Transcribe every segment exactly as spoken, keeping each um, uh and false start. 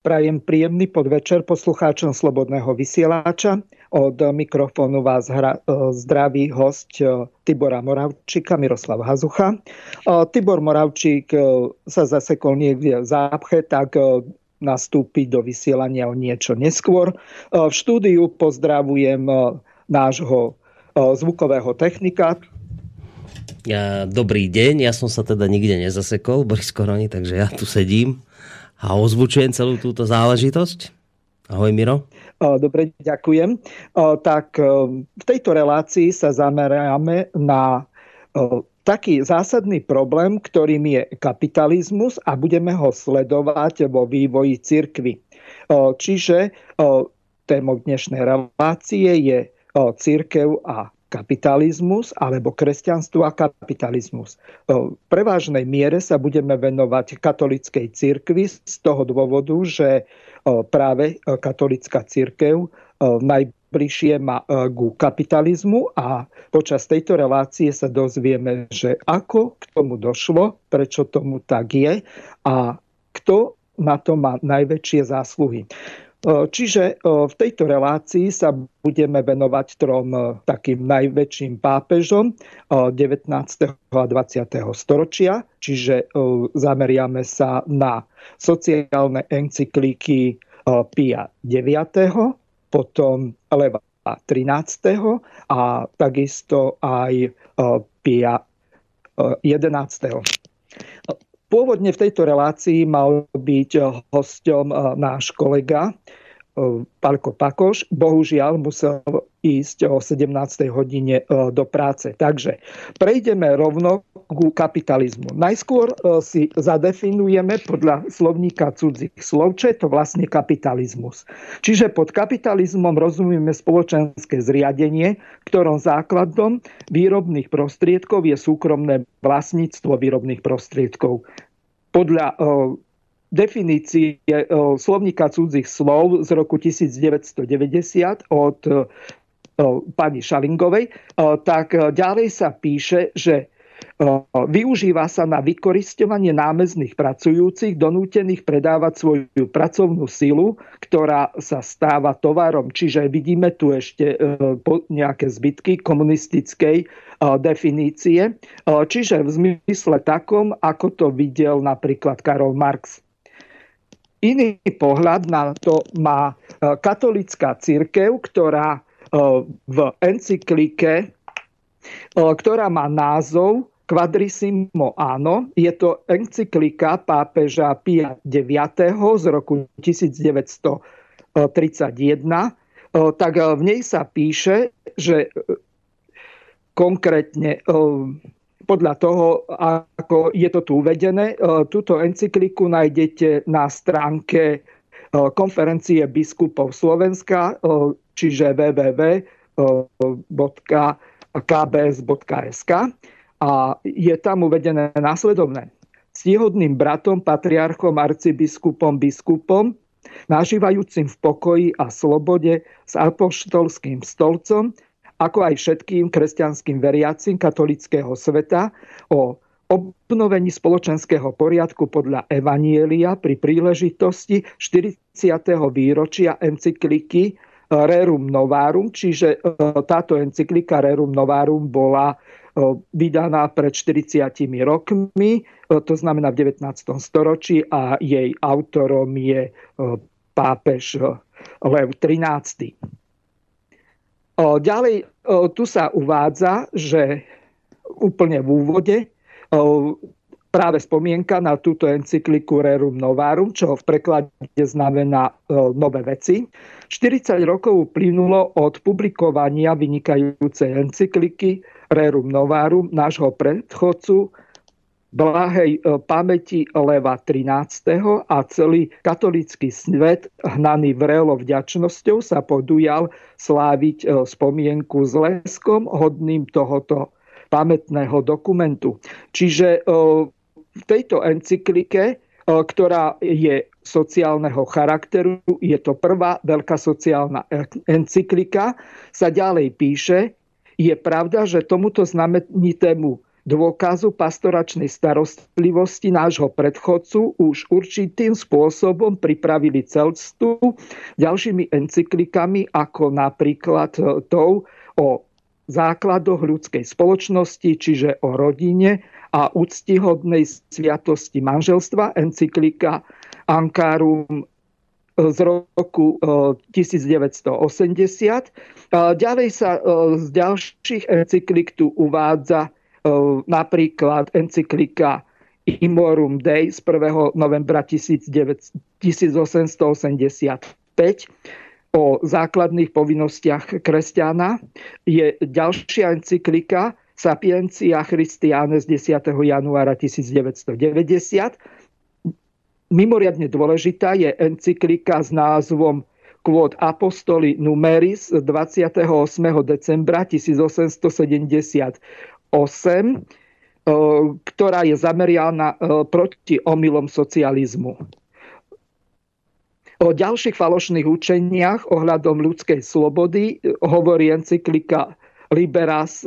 Prajem príjemný podvečer poslucháčom Slobodného vysielača. Od mikrofónu vás hra, zdravý host Tibora Moravčíka, Miroslav Hazucha. Tibor Moravčík sa zasekol niekde v zápche, tak nastúpi do vysielania o niečo neskôr. V štúdiu pozdravujem nášho zvukového technika. Dobrý deň, ja som sa teda nikde nezasekol, Boris Koroni, takže ja tu sedím a ozvučujem celú túto záležitosť. Ahoj, Miro. Dobre, ďakujem. Tak v tejto relácii sa zameráme na taký zásadný problém, ktorým je kapitalizmus, a budeme ho sledovať vo vývoji cirkvi. Čiže témou dnešnej relácie je cirkev a kapitalizmus, alebo kresťanstvo a kapitalizmus. V prevažnej miere sa budeme venovať katolíckej cirkvi z toho dôvodu, že práve katolícka cirkev najbližšie má ku kapitalizmu, a počas tejto relácie sa dozvieme, že ako k tomu došlo, prečo tomu tak je a kto na to má najväčšie zásluhy. Čiže v tejto relácii sa budeme venovať trom takým najväčším pápežom devätnásteho a dvadsiateho storočia, čiže zameriame sa na sociálne encyklíky Pia deviateho, potom Leva trinásteho a takisto aj Pia jedenásteho. Pôvodne v tejto relácii mal byť hosťom náš kolega Pálko Pakoš. Bohužiaľ musel ísť o sedemnástej hodine do práce. Takže prejdeme rovno ku kapitalizmu. Najskôr si zadefinujeme podľa slovníka cudzích slov, čo je to vlastne kapitalizmus. Čiže pod kapitalizmom rozumieme spoločenské zriadenie, ktorom základom výrobných prostriedkov je súkromné vlastníctvo výrobných prostriedkov. Podľa definície slovníka cudzích slov z roku devätnásťstodeväťdesiat od pani Šalingovej, tak ďalej sa píše, že využíva sa na vykorisťovanie námezných pracujúcich, donútených predávať svoju pracovnú silu, ktorá sa stáva tovarom. Čiže vidíme tu ešte nejaké zbytky komunistickej definície. Čiže v zmysle takom, ako to videl napríklad Karol Marx. Iný pohľad na to má katolícka cirkev, ktorá v encyklike, ktorá má názov Quadragesimo Anno. Je to encyklika pápeža Pia deviateho z roku devätnásťstotridsaťjeden. Tak v nej sa píše, že konkrétne podľa toho, ako je to tu uvedené, túto encykliku nájdete na stránke Konferencie biskupov Slovenska, čiže w w w bodka k b s bodka s k. A je tam uvedené následovné. Ctihodným bratom, patriarchom, arcibiskupom, biskupom, nažívajúcim v pokoji a slobode s apoštolským stolcom, ako aj všetkým kresťanským veriacim katolického sveta o obnovení spoločenského poriadku podľa Evanielia pri príležitosti štyridsiateho výročia encykliky Rerum Novarum, čiže táto encyklika Rerum Novarum bola vydaná pred štyridsiatimi rokmi, to znamená v devätnástom storočí, a jej autorom je pápež Lev trinásty. Ďalej tu sa uvádza, že úplne v úvode práve spomienka na túto encykliku Rerum Novarum, čo v preklade znamená e, nové veci. štyridsať rokov uplynulo od publikovania vynikajúcej encykliky Rerum Novarum nášho predchodcu, blahej e, pamäti Leva trinásteho, a celý katolícky svet, hnaný vrelo vďačnosťou, sa podujal sláviť e, spomienku s leskom hodným tohoto pamätného dokumentu. Čiže e, v tejto encyklike, ktorá je sociálneho charakteru, je to prvá veľká sociálna encyklika, sa ďalej píše: je pravda, že tomuto znamenitému dôkazu pastoračnej starostlivosti nášho predchodcu už určitým spôsobom pripravili celstu ďalšími encyklikami, ako napríklad tou o základoch ľudskej spoločnosti, čiže o rodine a úctihodnej sviatosti manželstva, encyklika Ancarum z roku tisíc deväťsto osemdesiat. Ďalej sa z ďalších encyklik tu uvádza napríklad encyklika Imorum Dei z prvého novembra tisícosemstoosemdesiatpäť o základných povinnostiach kresťana. Je ďalšia encyklika Sapientia Christiane z desiateho januára tisícdeväťstodeväťdesiat. Mimoriadne dôležitá je encyklika s názvom Quod Apostoli Numeris z dvadsiateho ôsmeho decembra tisícosemstosedemdesiatosem, ktorá je zamerianá proti omylom socializmu. O ďalších falošných učeniach ohľadom ľudskej slobody hovorí encyklika Liberas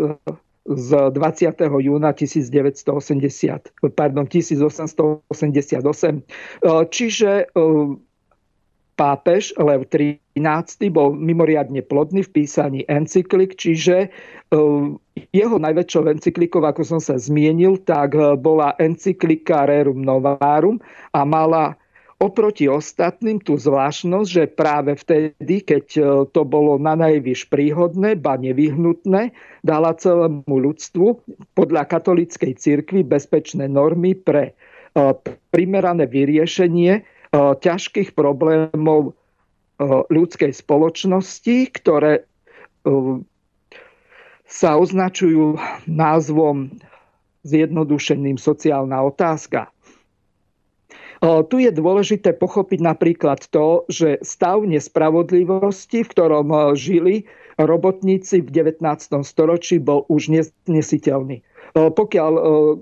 z dvadsiateho júna tisícosemstoosemdesiatosem, čiže pápež Lev trinásty bol mimoriadne plodný v písaní encyklik, čiže jeho najväčšou encyklikou, ako som sa zmienil, tak bola encyklika Rerum Novarum a mala oproti ostatným tú zvláštnosť, že práve vtedy, keď to bolo na najvyš príhodné, ba nevyhnutné, dala celému ľudstvu podľa katolíckej cirkvi bezpečné normy pre primerané vyriešenie ťažkých problémov ľudskej spoločnosti, ktoré sa označujú názvom zjednodušeným sociálna otázka. Tu je dôležité pochopiť napríklad to, že stav nespravodlivosti, v ktorom žili robotníci v devätnástom storočí, bol už neznesiteľný. Pokiaľ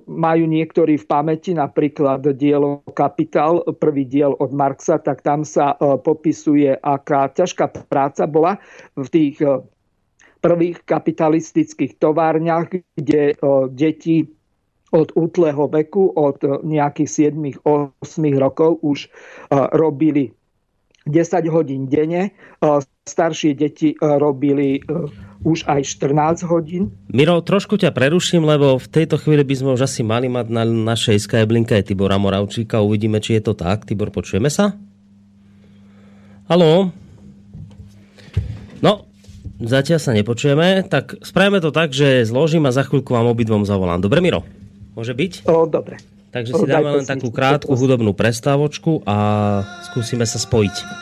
majú niektorí v pamäti napríklad dielo Kapitál, prvý diel od Marxa, tak tam sa popisuje, aká ťažká práca bola v tých prvých kapitalistických továrniach, kde deti od útleho veku, od nejakých sedem až osem rokov už robili desať hodín denne. Staršie deti robili už aj štrnásť hodín. Miro, trošku ťa preruším, lebo v tejto chvíli by sme už asi mali mať na našej skyblinke aj Tibora Moravčíka. Uvidíme, či je to tak. Tibor, počujeme sa? Haló? No, zatiaľ sa nepočujeme. Tak spravíme to tak, že zložím a za chvíľku vám obidvom zavolám. Dobre, Miro? Môže byť? O, dobre. Takže si dáme len takú krátku hudobnú prestávočku a skúsime sa spojiť.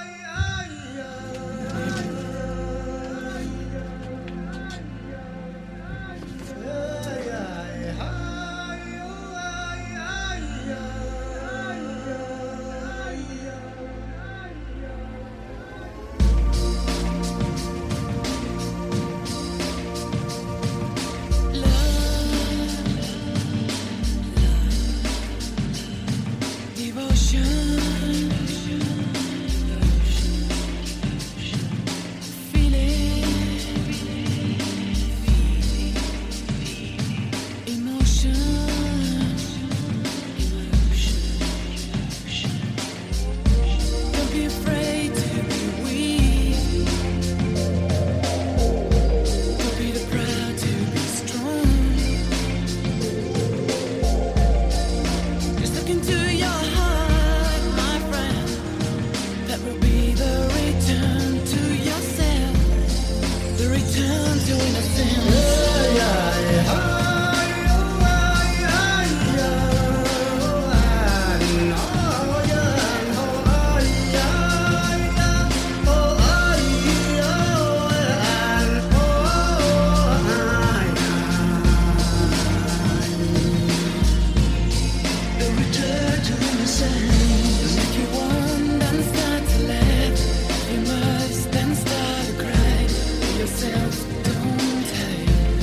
Yourself, don't hate.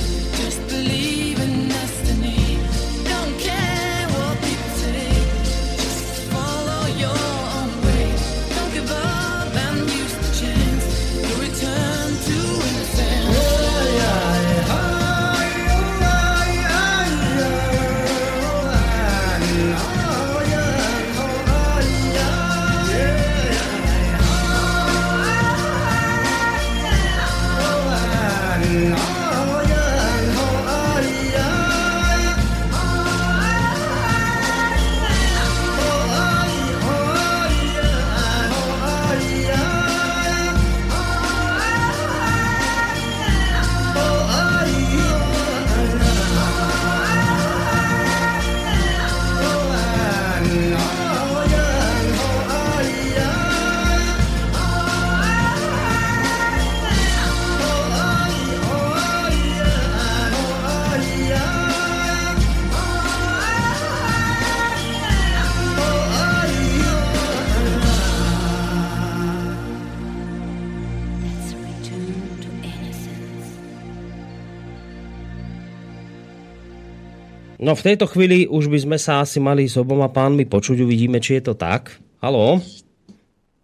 No v tejto chvíli už by sme sa asi mali s oboma pánmi počuť. Uvidíme, či je to tak. Haló?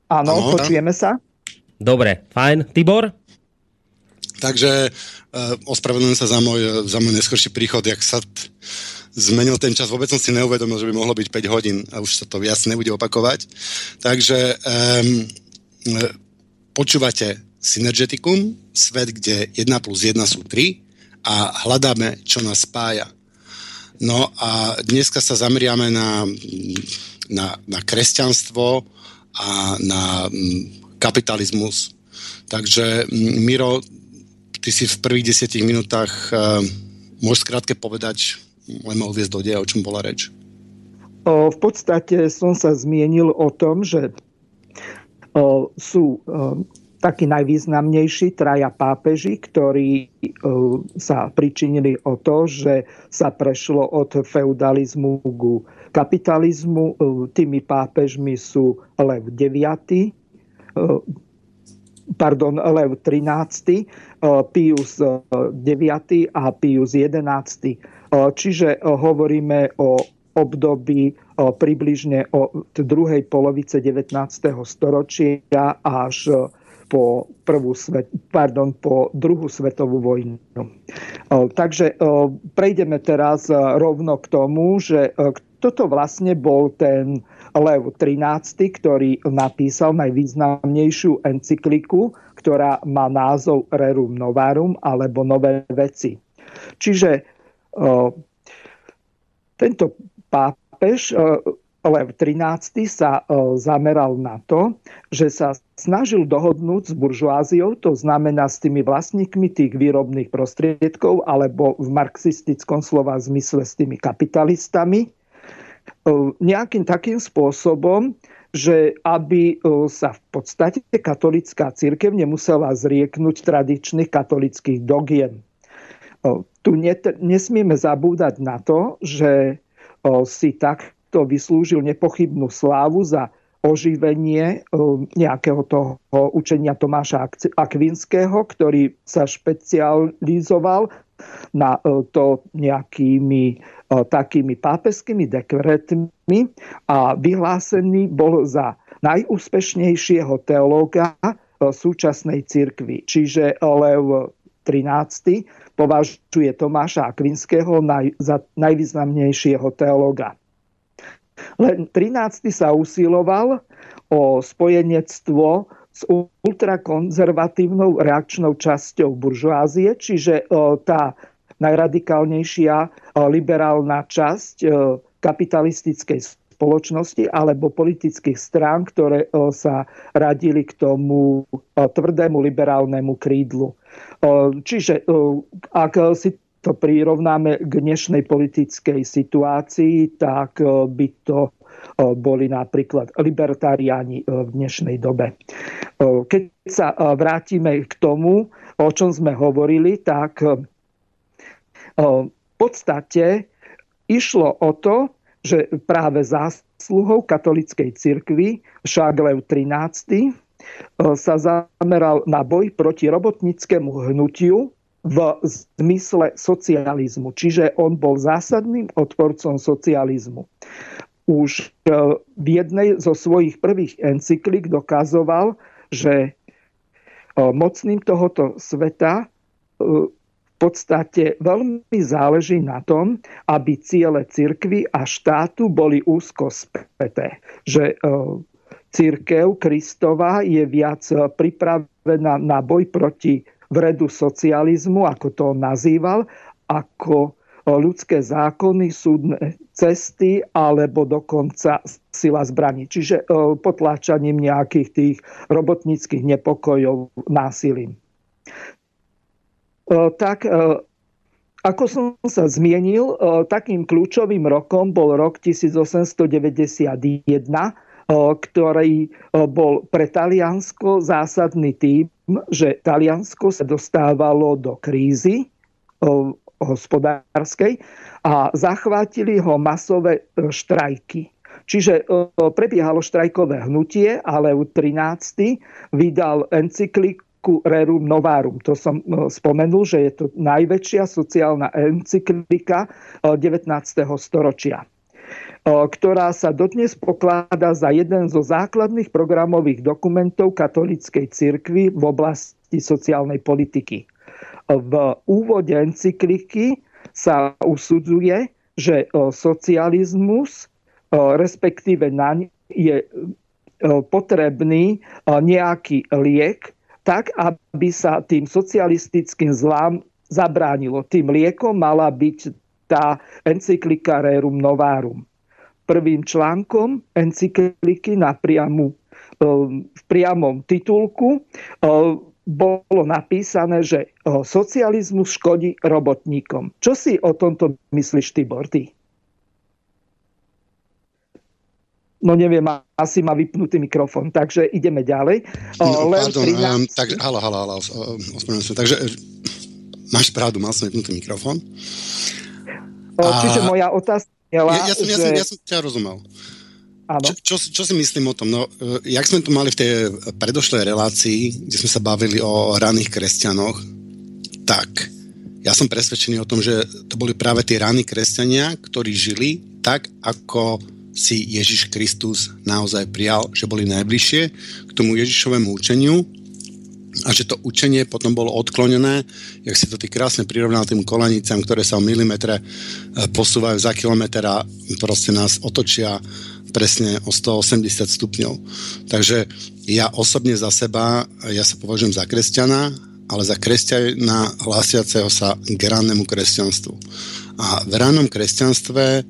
Áno, počujeme sa. Dobre, fajn. Tibor? Takže uh, ospravedlňujem sa za môj, za môj neskorší príchod, jak sa t- zmenil ten čas. Vôbec som si neuvedomil, že by mohlo byť päť hodín a už sa to viac nebude opakovať. Takže um, počúvate Synergeticum, svet, kde jeden plus jeden sú tri a hľadáme, čo nás spája. No a dneska sa zameriame na, na, na kresťanstvo a na mm, kapitalizmus. Takže Miro, ty si v prvých desiatich minútach uh, môžeš krátke povedať, len ma uviesť do deja, o čom bola reč. O, v podstate som sa zmienil o tom, že o, sú o, takí najvýznamnejší traja pápeži, ktorí o, sa pričinili o to, že sa prešlo od feudalizmu k kapitalizmu. O, tými pápežmi sú Lev deviaty, o, pardon, Lev trinásty, Pius deviaty a Pius jedenásty. Čiže hovoríme o období približne od druhej polovice devätnásteho storočia až po, prvú svet, pardon, po druhú svetovú vojnu. Takže prejdeme teraz rovno k tomu, že toto vlastne bol ten Lev trinásty, ktorý napísal najvýznamnejšiu encykliku, ktorá má názov Rerum Novarum, alebo Nové veci. Čiže o, tento pápež o, Lev trinásty sa o, zameral na to, že sa snažil dohodnúť s buržuáziou, to znamená s tými vlastníkmi tých výrobných prostriedkov, alebo v marxistickom slova zmysle s tými kapitalistami, nejakým takým spôsobom, že aby sa v podstate katolícka cirkev nemusela zrieknúť tradičných katolíckych dogiem. Tu nesmieme zabúdať na to, že si takto vyslúžil nepochybnú slávu za oživenie nejakého toho učenia Tomáša Akvinského, ktorý sa špecializoval na to nejakými takými pápeskými dekretmi a vyhlásený bol za najúspešnejšieho teológa súčasnej cirkvi. Čiže Lev trinásty považuje Tomáša Akvinského naj, za najvýznamnejšieho teológa. Len trinásty sa usiloval o spojenectvo s ultrakonzervatívnou reakčnou časťou buržuázie, čiže tá najradikálnejšia liberálna časť kapitalistickej spoločnosti alebo politických strán, ktoré sa radili k tomu tvrdému liberálnemu krídlu. Čiže ak si to prirovnáme k dnešnej politickej situácii, tak by to boli napríklad libertariáni v dnešnej dobe. Keď sa vrátime k tomu, o čom sme hovorili, tak v podstate išlo o to, že práve zásluhou katolíckej cirkvi však Lev trinásty sa zameral na boj proti robotníckému hnutiu v zmysle socializmu. Čiže on bol zásadným odporcom socializmu. Už v jednej zo svojich prvých encyklík dokazoval, že mocným tohoto sveta v podstate veľmi záleží na tom, aby ciele cirkvi a štátu boli úzko späté. Že cirkev Kristova je viac pripravená na boj proti vredu socializmu, ako to nazýval, ako ľudské zákony, súdne cesty alebo dokonca sila zbraní. Čiže potláčaním nejakých tých robotníckych nepokojov násilím. Tak, ako som sa zmienil, takým kľúčovým rokom bol rok tisíc osemsto deväťdesiatjeden, ktorý bol pre Taliansko zásadný tým, že Taliansko sa dostávalo do krízy hospodárskej a zachvátili ho masové štrajky. Čiže prebiehalo štrajkové hnutie, ale Lev trinásty vydal encykliku ku Rerum Novarum. To som spomenul, že je to najväčšia sociálna encyklika devätnásteho storočia, ktorá sa dodnes pokladá za jeden zo základných programových dokumentov katolíckej cirkvi v oblasti sociálnej politiky. V úvode encykliky sa usudzuje, že socializmus, respektíve naň, je potrebný nejaký liek, tak aby sa tým socialistickým zlám zabránilo. Tým liekom mala byť tá encyklika Rerum Novarum. Prvým článkom encykliky na priamu, v priamom titulku bolo napísané, že socializmus škodí robotníkom. Čo si o tomto myslíš, Tibor, ty? No neviem, asi má vypnutý mikrofón, takže ideme ďalej. No, Lev pardon, trinásty. Tak, hala, hala, hala, ospravedlňujem sa. Takže máš pravdu, mal som vypnutý mikrofón. O, čiže a... moja otázka... Ja, ja, som, že... ja, som, ja som ťa rozumel. Čo, čo, čo si myslím o tom? No, jak sme tu mali v tej predošlej relácii, kde sme sa bavili o raných kresťanoch, tak ja som presvedčený o tom, že to boli práve tí raní kresťania, ktorí žili tak, ako si Ježiš Kristus naozaj prijal, že boli najbližšie k tomu Ježišovému učeniu a že to učenie potom bolo odklonené, jak si to ty krásne prirovnal tým kolenicám, ktoré sa o milimetre posúvajú za kilometr a proste nás otočia presne o stoosemdesiat stupňov. Takže ja osobne za seba, ja sa považujem za kresťana, ale za kresťana hlásiaceho sa k rannému kresťanstvu. A v rannom kresťanstve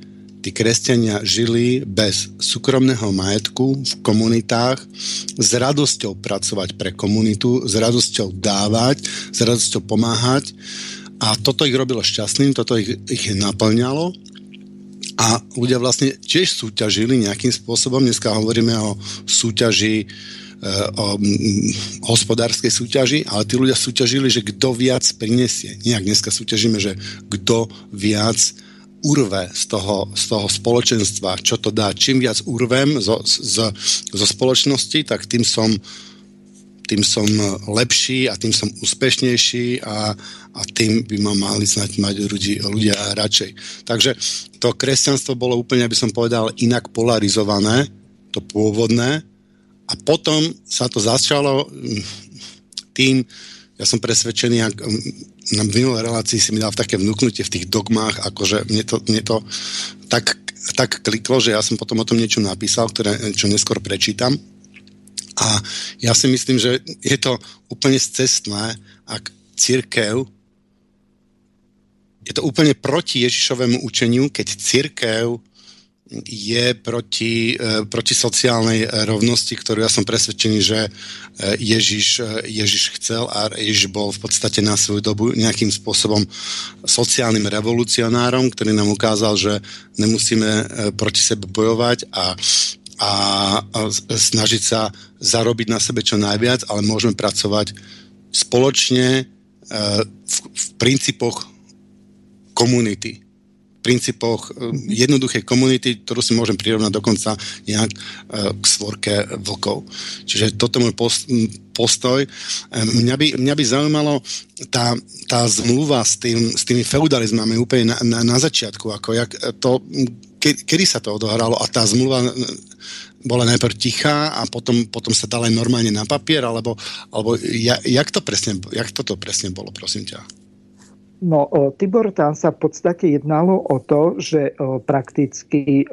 tí kresťania žili bez súkromného majetku v komunitách, s radosťou pracovať pre komunitu, s radosťou dávať, s radosťou pomáhať. A toto ich robilo šťastným, toto ich, ich naplňalo. A ľudia vlastne tiež súťažili nejakým spôsobom. Dneska hovoríme o súťaži, o hospodárskej súťaži, ale tí ľudia súťažili, že kto viac prinesie. Nejak dneska súťažíme, že kto viac urve z toho, z toho spoločenstva, čo to dá. Čím viac urvem zo, z, zo spoločnosti, tak tým som, tým som lepší a tým som úspešnejší a, a tým by ma mali snať mať ľudí, ľudia radšej. Takže to kresťanstvo bolo úplne, aby som povedal, inak polarizované, to pôvodné, a potom sa to začalo tým, ja som presvedčený, ak na minulej relácii si mi dal také vnúknutie v tých dogmách, akože mne to, mne to tak, tak kliklo, že ja som potom o tom niečo napísal, ktoré, čo neskôr prečítam. A ja si myslím, že je to úplne scestné, ak cirkev, je to úplne proti Ježišovému učeniu, keď cirkev je proti, proti sociálnej rovnosti, ktorú ja som presvedčený, že Ježiš, Ježiš chcel, a Ježiš bol v podstate na svoju dobu nejakým spôsobom sociálnym revolucionárom, ktorý nám ukázal, že nemusíme proti sebe bojovať a, a snažiť sa zarobiť na sebe čo najviac, ale môžeme pracovať spoločne v, v princípoch komunity. princípoch jednoduchej komunity, ktorú si môžem prirovnať dokonca nejak k svorke vlkov. Čiže toto je môj postoj. Mňa by, mňa by zaujímalo tá, tá zmluva s, tým, s tými feudalizmami úplne na, na, na začiatku, ako jak to, ke, kedy sa to odohralo, a tá zmluva bola najprv tichá a potom, potom sa dala aj normálne na papier, alebo, alebo ja, jak, to presne, jak toto presne bolo, prosím ťa? No, Tibor, tam sa v podstate jednalo o to, že prakticky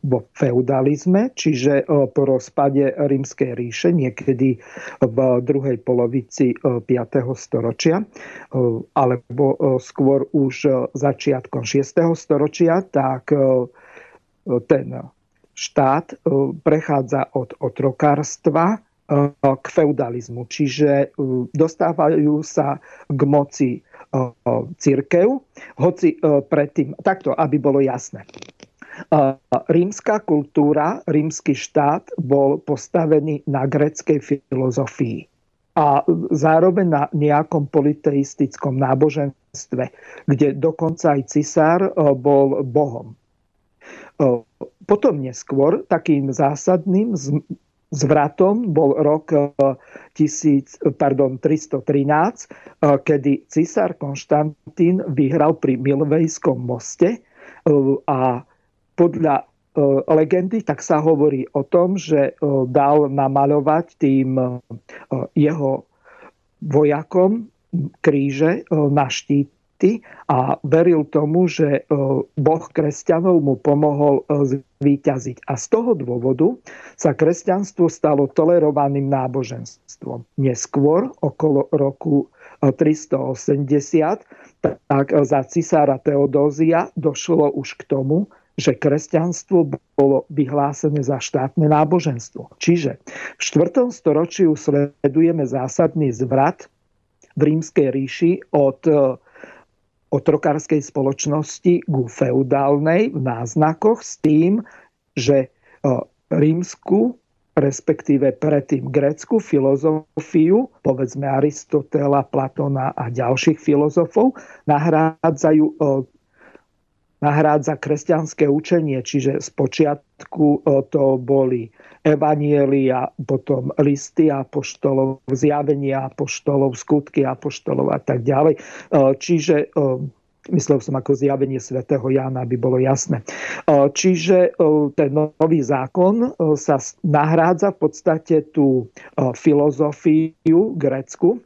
vo feudalizme, čiže po rozpade Rímskej ríše niekedy v druhej polovici piateho storočia, alebo skôr už začiatkom šiesteho storočia, tak ten štát prechádza od otrokárstva k feudalizmu. Čiže dostávajú sa k moci cirkev, hoci predtým, takto, aby bolo jasné. Rímska kultúra, rímsky štát bol postavený na gréckej filozofii a zároveň na nejakom politeistickom náboženstve, kde dokonca aj cisár bol bohom. Potom neskôr takým zásadným zvratom bol rok tisíc, pardon, tristotrinásť, kedy císar Konštantín vyhral pri Milvejskom moste a podľa legendy tak sa hovorí o tom, že dal namaľovať tým jeho vojakom kríže na štíty a veril tomu, že Boh kresťanov mu pomohol zvíťaziť. A z toho dôvodu sa kresťanstvo stalo tolerovaným náboženstvom. Neskôr, okolo roku tristoosemdesiat, tak za cisára Teodózia došlo už k tomu, že kresťanstvo bolo vyhlásené za štátne náboženstvo. Čiže v štvrtom storočiu sledujeme zásadný zvrat v Rímskej ríši od otrokárskej spoločnosti ku feudálnej v náznakoch s tým, že rímsku, respektíve predtým grécku filozofiu, povedzme Aristotela, Platóna a ďalších filozofov, nahrádzajú nahrádza kresťanské učenie, čiže spočiatku to boli evanjelia, potom listy apoštolov, zjavenia apoštolov, skutky apoštolov a tak ďalej. Čiže, myslel som ako zjavenie svätého Jána, aby bolo jasné. Čiže ten nový zákon sa nahrádza v podstate tú filozofiu grécku,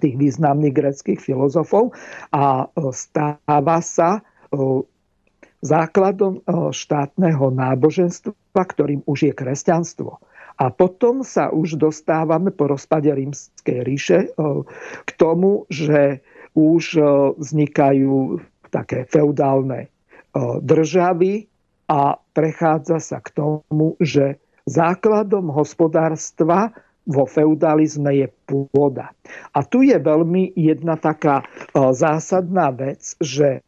tých významných gréckych filozofov a stáva sa základom štátneho náboženstva, ktorým už je kresťanstvo. A potom sa už dostávame po rozpade Rímskej ríše k tomu, že už vznikajú také feudálne državy a prechádza sa k tomu, že základom hospodárstva vo feudalizme je pôda. A tu je veľmi jedna taká zásadná vec, že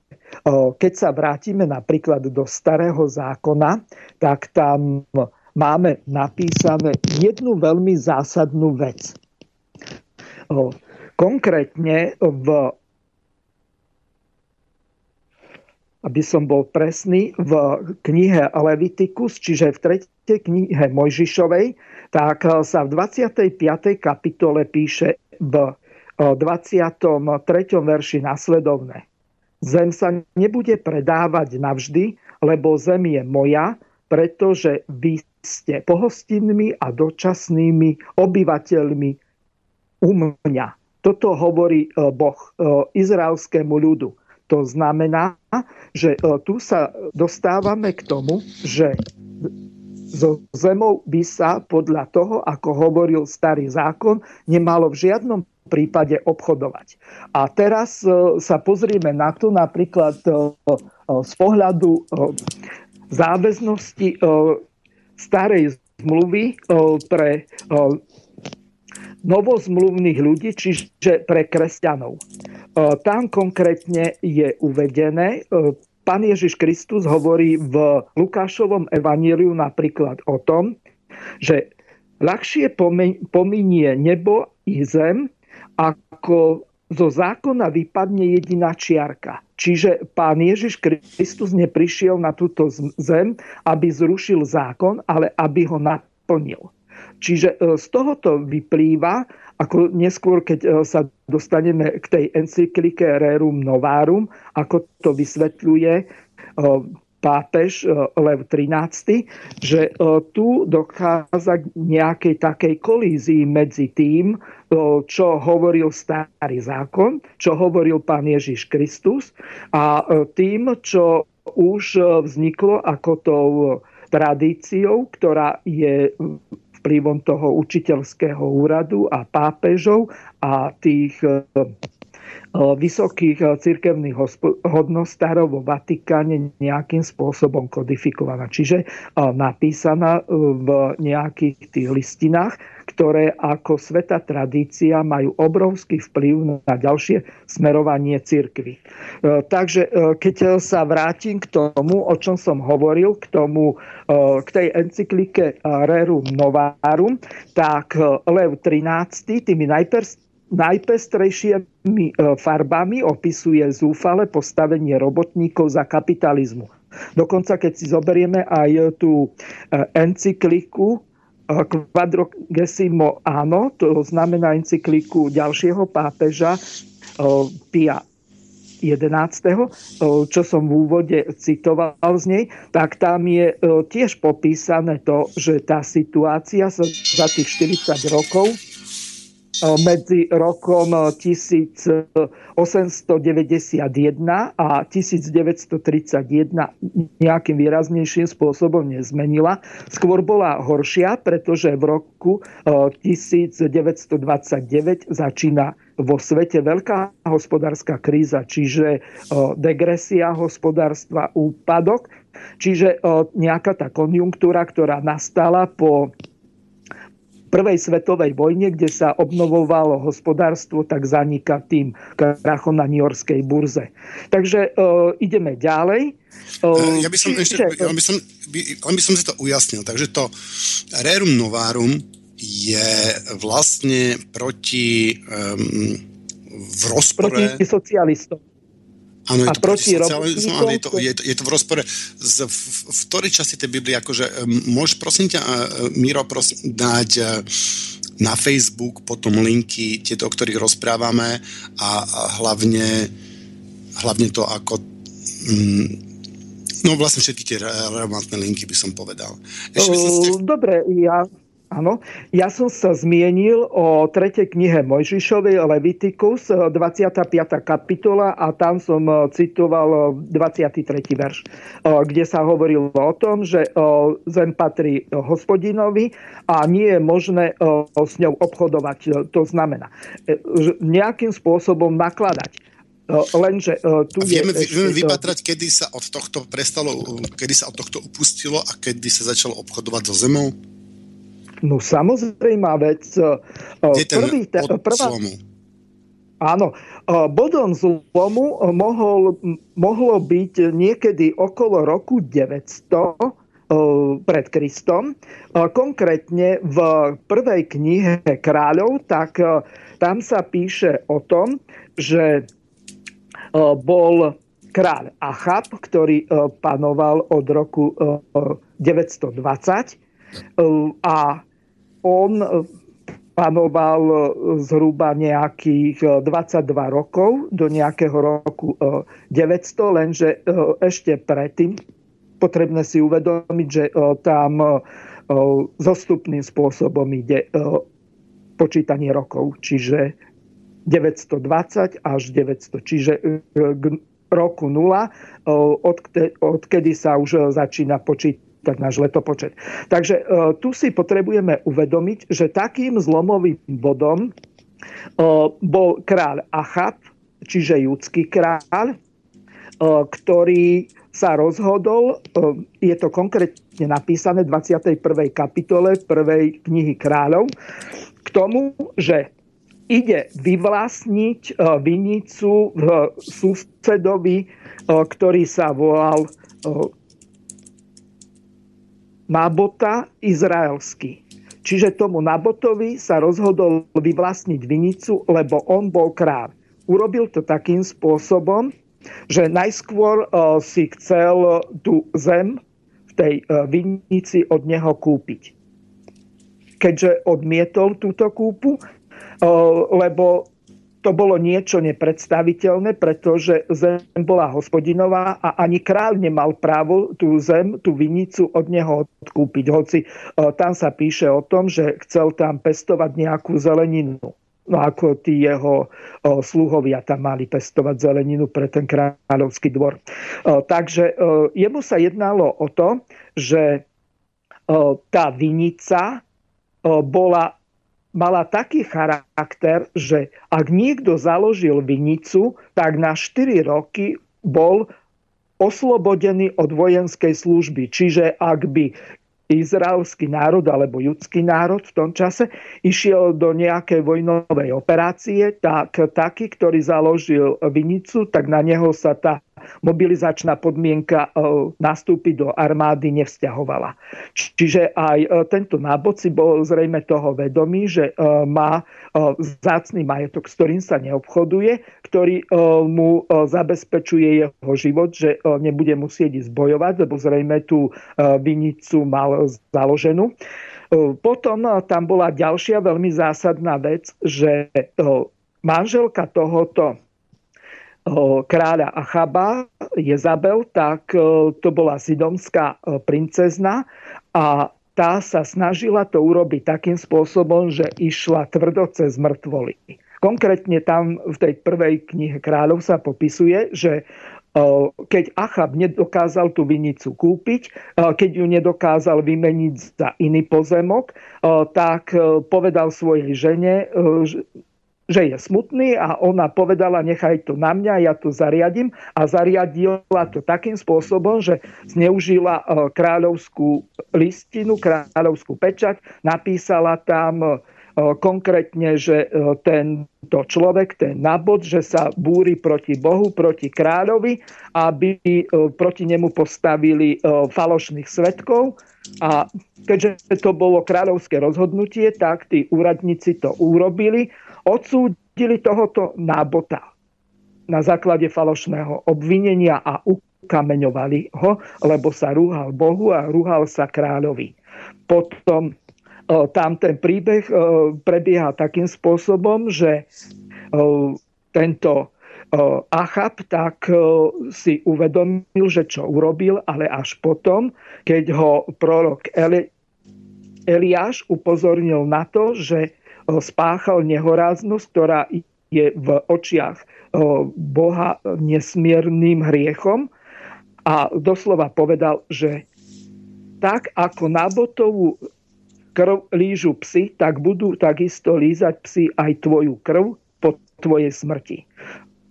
keď sa vrátime napríklad do Starého zákona, tak tam máme napísané jednu veľmi zásadnú vec. Konkrétne, v, aby som bol presný, v knihe Levitikus, čiže v tretej knihe Mojžišovej, tak sa v dvadsiatej piatej kapitole píše v dvadsiatom treťom verši nasledovné. Zem sa nebude predávať navždy, lebo zem je moja, pretože vy ste pohostinnými a dočasnými obyvateľmi u mňa. Toto hovorí Boh izraelskému ľudu. To znamená, že tu sa dostávame k tomu, že so zemou by sa podľa toho, ako hovoril Starý zákon, nemalo v žiadnom prípade obchodovať. A teraz sa pozrieme na to napríklad z pohľadu záväznosti Starej zmluvy pre novozmluvných ľudí, čiže pre kresťanov. Tam konkrétne je uvedené, Pán Ježiš Kristus hovorí v Lukášovom evanjeliu napríklad o tom, že ľahšie pominie nebo i zem, ako zo zákona vypadne jediná čiarka. Čiže Pán Ježiš Kristus neprišiel na túto zem, aby zrušil zákon, ale aby ho naplnil. Čiže z tohoto vyplýva, ako neskôr, keď sa dostaneme k tej encyklike Rerum Novarum, ako to vysvetľuje pápež Lev trinásty, že tu dochádza k nejakej takej kolízii medzi tým, čo hovoril Starý zákon, čo hovoril Pán Ježiš Kristus a tým, čo už vzniklo ako tou tradíciou, ktorá je vplyvom toho učiteľského úradu a pápežov a tých vysokých cirkevných hodnostárov vo Vatikáne nejakým spôsobom kodifikovaná. Čiže napísaná v nejakých tých listinách, ktoré ako svätá tradícia majú obrovský vplyv na ďalšie smerovanie cirkvi. Takže keď sa vrátim k tomu, o čom som hovoril, k tomu, k tej encyklike Rerum Novarum, tak Lev trinásty tými najpers najpestrejšími farbami opisuje zúfale postavenie robotníkov za kapitalizmu. Dokonca, keď si zoberieme aj tú encykliku Quadragesimo Anno, to znamená encykliku ďalšieho pápeža Pia jedenásteho, čo som v úvode citoval z nej, tak tam je tiež popísané to, že tá situácia sa za tých štyridsať rokov medzi rokom tisícosemstodeväťdesiatjeden a tisícdeväťstotridsaťjeden nejakým výraznejším spôsobom nezmenila. Skôr bola horšia, pretože v roku tisícdeväťstodvadsaťdeväť začína vo svete veľká hospodárska kríza, čiže degresia hospodárstva, úpadok, čiže nejaká tá konjunktúra, ktorá nastala po prvej svetovej vojne, kde sa obnovovalo hospodárstvo, tak zaniká tým krachom na newyorskej burze. Takže e, ideme ďalej. E, ja by som ešte, len by som, by som si to ujasnil. Takže to Rerum Novarum je vlastne proti um, v rozpore... Proti socialistom. Áno, je to proti socializmu, ale je to, je, to, je to v rozpore. Z, v, v ktorej časti tej Biblie, akože, môžeš, prosím ťa, Miro, prosím, dať na Facebook potom linky, tieto, o ktorých rozprávame a, a hlavne, hlavne to, ako... Mm, no vlastne všetky tie relevantné linky by som povedal. Ešte by som ste... Dobre, ja... Áno, ja som sa zmienil o tretej knihe Mojžišovej, Levitikus, dvadsiata piata kapitola, a tam som citoval dvadsiaty tretí verš, kde sa hovorilo o tom, že zem patrí Hospodinovi a nie je možné s ňou obchodovať. To znamená nejakým spôsobom nakladať. Lenže tu vieme, je... Vieme vypatrať, kedy sa od tohto prestalo, kedy sa od tohto upustilo a kedy sa začalo obchodovať so zemou? No samozrejmá vec. Prvý, ten od prvá, zlomu. Áno. Bodom zlomu mohol, mohlo byť niekedy okolo roku deväťsto pred Kristom. Konkrétne v prvej knihe Kráľov, tak tam sa píše o tom, že bol kráľ Achab, ktorý panoval od roku deväťstodvadsať a on panoval zhruba nejakých dvadsaťdva rokov do nejakého roku deväťsto, lenže ešte predtým potrebné si uvedomiť, že tam zostupným spôsobom ide počítanie rokov, čiže deväťstodvadsať až deväťsto, čiže k roku nula, odkedy sa už začína počítať tak náš letopočet. Takže e, tu si potrebujeme uvedomiť, že takým zlomovým bodom e, bol kráľ Achab, čiže judský kráľ, e, ktorý sa rozhodol, e, je to konkrétne napísané v dvadsiatej prvej kapitole prvej knihy Kráľov, k tomu, že ide vyvlastniť e, vinicu v e, susedovi, e, ktorý sa volal e, Nabóta izraelský. Čiže tomu Nabotovi sa rozhodol vyvlastniť vinicu, lebo on bol kráľ. Urobil to takým spôsobom, že najskôr si chcel tú zem v tej vinici od neho kúpiť. Keďže odmietol túto kúpu, lebo to bolo niečo nepredstaviteľné, pretože zem bola hospodinová a ani kráľ nemal právo tú zem, tú vinicu od neho odkúpiť. Hoci tam sa píše o tom, že chcel tam pestovať nejakú zeleninu. No ako tí jeho sluhovia tam mali pestovať zeleninu pre ten kráľovský dvor. Takže jemu sa jednalo o to, že tá vinica bola... mala taký charakter, že ak niekto založil vinicu, tak na štyri roky bol oslobodený od vojenskej služby. Čiže ak by izraelský národ alebo judský národ v tom čase išiel do nejakej vojnovej operácie, tak taký, ktorý založil vinicu, tak na neho sa tá mobilizačná podmienka nastúpiť do armády nevzťahovala. Čiže aj tento Nabót si bol zrejme toho vedomý, že má vzácny majetok, s ktorým sa neobchoduje, ktorý mu zabezpečuje jeho život, že nebude musieť ísť bojovať, lebo zrejme tú vinicu mal založenú. Potom tam bola ďalšia veľmi zásadná vec, že manželka tohoto kráľa Achaba, Jezábeľ, tak to bola sidonská princezna a tá sa snažila to urobiť takým spôsobom, že išla tvrdo cez mŕtvoly. Konkrétne tam v tej prvej knihe kráľov sa popisuje, že keď Achab nedokázal tú vinicu kúpiť, keď ju nedokázal vymeniť za iný pozemok, tak povedal svojej žene, že je smutný, a ona povedala, nechaj to na mňa, ja to zariadím, a zariadila to takým spôsobom, že zneužila kráľovskú listinu, kráľovskú pečať, napísala tam konkrétne, že tento človek, ten Nabót, že sa búri proti Bohu, proti kráľovi, aby proti nemu postavili falošných svedkov. A keďže to bolo kráľovské rozhodnutie, tak tí úradníci to urobili, odsúdili tohoto Nabóta na základe falošného obvinenia a ukameňovali ho, lebo sa rúhal Bohu a rúhal sa kráľovi. Potom tam ten príbeh prebieha takým spôsobom, že tento Achab tak si uvedomil, že čo urobil, ale až potom, keď ho prorok Eli- Eliáš upozornil na to, že spáchal nehoráznosť, ktorá je v očiach Boha nesmierným hriechom, a doslova povedal, že tak ako Nabotovú krv lížu psi, tak budú takisto lízať psi aj tvoju krv po tvojej smrti.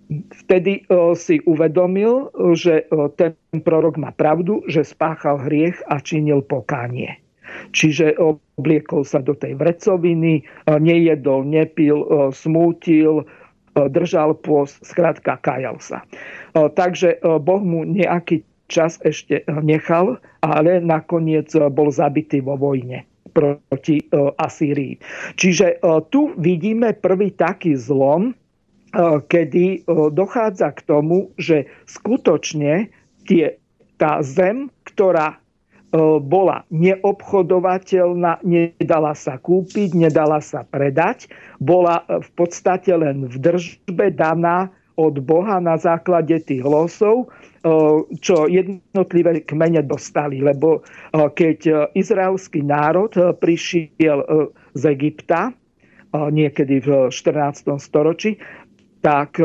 Vtedy o, si uvedomil, že o, ten prorok má pravdu, že spáchal hriech a činil pokánie. Čiže o, obliekol sa do tej vrecoviny, o, nejedol, nepil, o, smútil, o, držal pôst, skrátka kajal sa. O, takže o, Boh mu nejaký čas ešte nechal, ale nakoniec o, bol zabitý vo vojne proti Asýrii. Čiže tu vidíme prvý taký zlom, kedy dochádza k tomu, že skutočne tie, tá zem, ktorá bola neobchodovateľná, nedala sa kúpiť, nedala sa predať, bola v podstate len v držbe daná od Boha na základe tých losov, čo jednotlivé kmene dostali. Lebo keď izraelský národ prišiel z Egypta niekedy v štrnástom storočí, tak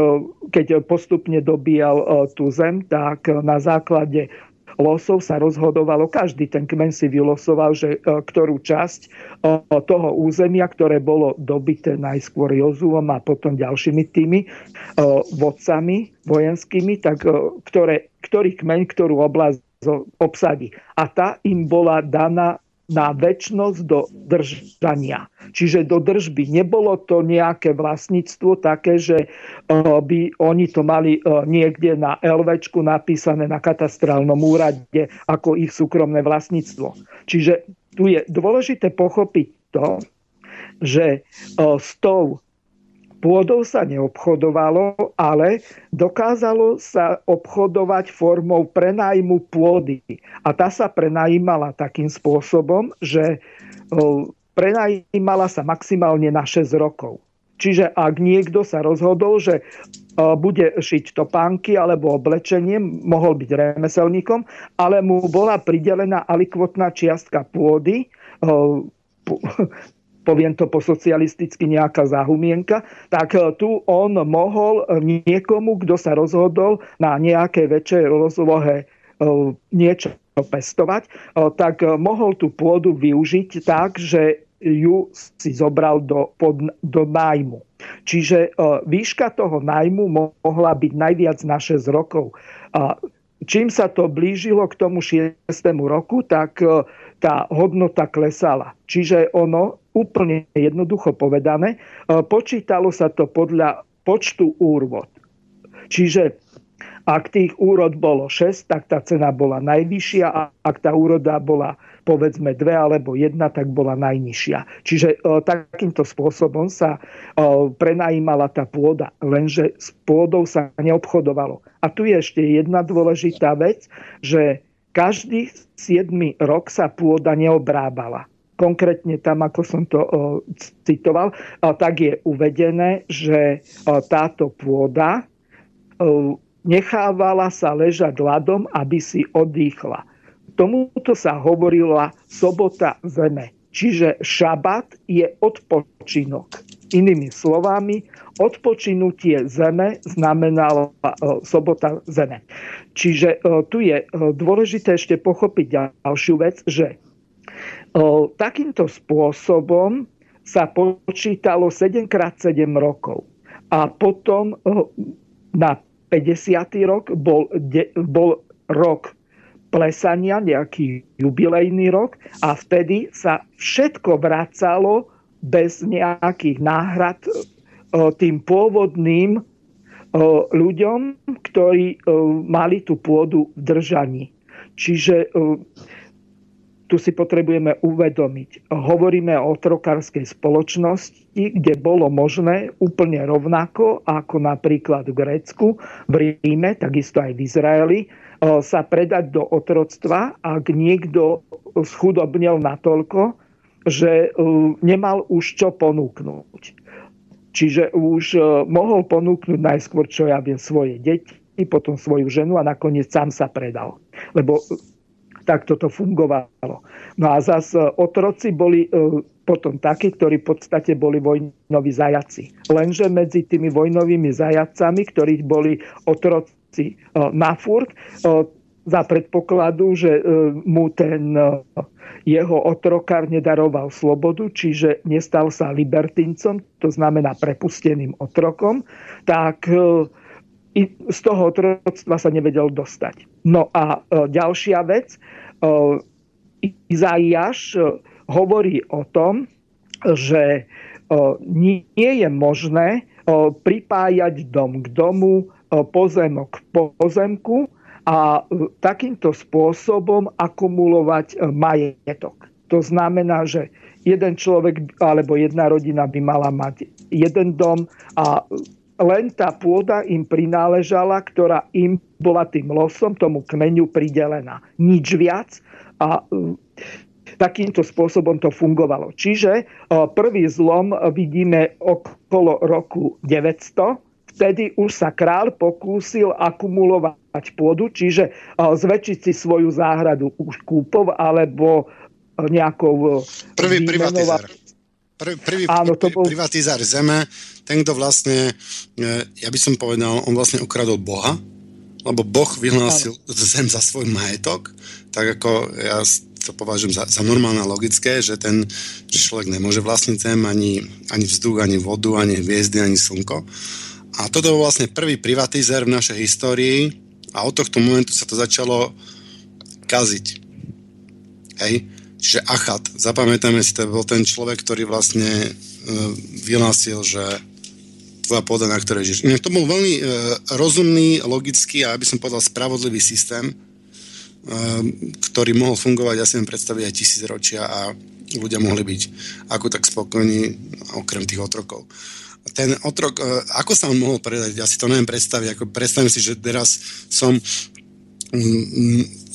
keď postupne dobíjal tú zem, tak na základe losov sa rozhodovalo, každý ten kmen si vylosoval, že ktorú časť toho územia, ktoré bolo dobité najskôr Jozuom a potom ďalšími tými vodcami vojenskými, tak ktoré, ktorý kmeň, ktorú oblasť obsadí. A tá im bola daná na večnosť do držania. Čiže do držby. Nebolo to nejaké vlastníctvo také, že by oni to mali niekde na LVčku napísané na katastrálnom úrade ako ich súkromné vlastníctvo. Čiže tu je dôležité pochopiť to, že s tou pôdou sa neobchodovalo, ale dokázalo sa obchodovať formou prenájmu pôdy. A tá sa prenajímala takým spôsobom, že prenajímala sa maximálne na šesť rokov. Čiže ak niekto sa rozhodol, že bude šiť topánky alebo oblečenie, mohol byť remeselníkom, ale mu bola pridelená alikvotná čiastka pôdy, poviem to po socialisticky, nejaká záhumienka, tak tu on mohol niekomu, kto sa rozhodol na nejakej väčšej rozlohe niečo pestovať, tak mohol tú pôdu využiť tak, že ju si zobral do, pod, do nájmu. Čiže výška toho nájmu mohla byť najviac na šesť rokov. Čím sa to blížilo k tomu šiestemu roku, tak tá hodnota klesala. Čiže ono, úplne jednoducho povedané, počítalo sa to podľa počtu úrod. Čiže ak tých úrod bolo šesť, tak tá cena bola najvyššia, a ak tá úroda bola povedzme dve alebo jedna, tak bola najnižšia. Čiže takýmto spôsobom sa prenajímala tá pôda, lenže s pôdou sa neobchodovalo. A tu je ešte jedna dôležitá vec, že každý siedmy rok sa pôda neobrábala. konkrétne tam, ako som to citoval, tak je uvedené, že táto pôda nechávala sa ležať ľadom, aby si oddychla. Tomuto sa hovorila sobota zeme. Čiže šabat je odpočinok. Inými slovami, odpočinutie zeme znamenala sobota zeme. Čiže tu je dôležité ešte pochopiť ďalšiu vec, že takýmto spôsobom sa počítalo sedem krát sedem rokov. A potom na päťdesiaty rok bol, de, bol rok plesania, nejaký jubilejný rok, a vtedy sa všetko vracalo bez nejakých náhrad tým pôvodným ľuďom, ktorí mali tú pôdu v držaní. Čiže tu si potrebujeme uvedomiť. Hovoríme o otrokárskej spoločnosti, kde bolo možné úplne rovnako, ako napríklad v Grécku, v Ríme, takisto aj v Izraeli, sa predať do otroctva, ak niekto schudobnel natoľko, že nemal už čo ponúknuť. Čiže už mohol ponúknuť najskôr, čo ja viem, svoje deti, potom svoju ženu a nakoniec sám sa predal. Lebo tak toto fungovalo. No a zase otroci boli e, potom takí, ktorí v podstate boli vojnoví zajaci. Lenže medzi tými vojnovými zajacami, ktorých boli otroci e, na furt, e, za predpokladu, že e, mu ten e, jeho otrokár nedaroval slobodu, čiže nestal sa libertíncom, to znamená prepusteným otrokom, tak e, I z toho otroctva sa nevedel dostať. No a e, ďalšia vec. E, Izaiáš e, hovorí o tom, že e, nie, nie je možné e, pripájať dom k domu, e, pozemok k pozemku a e, takýmto spôsobom akumulovať e, majetok. To znamená, že jeden človek alebo jedna rodina by mala mať jeden dom a len tá pôda im prináležala, ktorá im bola tým losom, tomu kmeňu pridelená. Nič viac. A takýmto spôsobom to fungovalo. Čiže prvý zlom vidíme okolo roku deväťsto. Vtedy už sa král pokúsil akumulovať pôdu, čiže zväčšiť si svoju záhradu už kúpov alebo nejakou... Prvý privatizár. Prvý, prvý Áno, to bol... privatizár zeme, ten, kto vlastne, ja by som povedal, on vlastne ukradol Boha, lebo Boh vyhlásil Áno. zem za svoj majetok, tak ako ja to považujem za, za normálne logické, že ten že človek nemôže vlastniť zem, ani, ani vzduch, ani vodu, ani hviezdy, ani slnko. A toto bol vlastne prvý privatizár v našej histórii a od tohto momentu sa to začalo kaziť. Hej? Čiže Achab, zapamätáme si, to bol ten človek, ktorý vlastne e, vyhlásil, že tvoja pôda, na ktorej žiješ. Inak to bol veľmi e, rozumný, logický a aby som povedal spravodlivý systém, e, ktorý mohol fungovať, ja si viem predstaviť aj tisíc ročia a ľudia mohli byť ako tak spokojní, okrem tých otrokov. Ten otrok, e, ako sa on mohol predať, ja si to neviem predstaviť, ako predstavím si, že teraz som...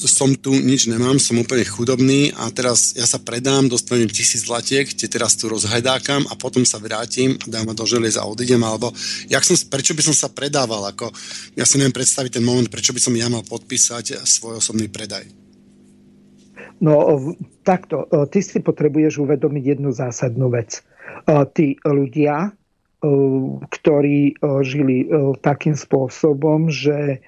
som tu, nič nemám, som úplne chudobný a teraz ja sa predám, dostanem tisíc zlatiek, tie teraz tu rozhajdákam a potom sa vrátim a dám do železa a odídem, alebo jak som, prečo by som sa predával, ako ja si neviem predstaviť ten moment, prečo by som ja mal podpísať svoj osobný predaj. No takto, ty si potrebuješ uvedomiť jednu zásadnú vec. Tí ľudia, ktorí žili takým spôsobom, že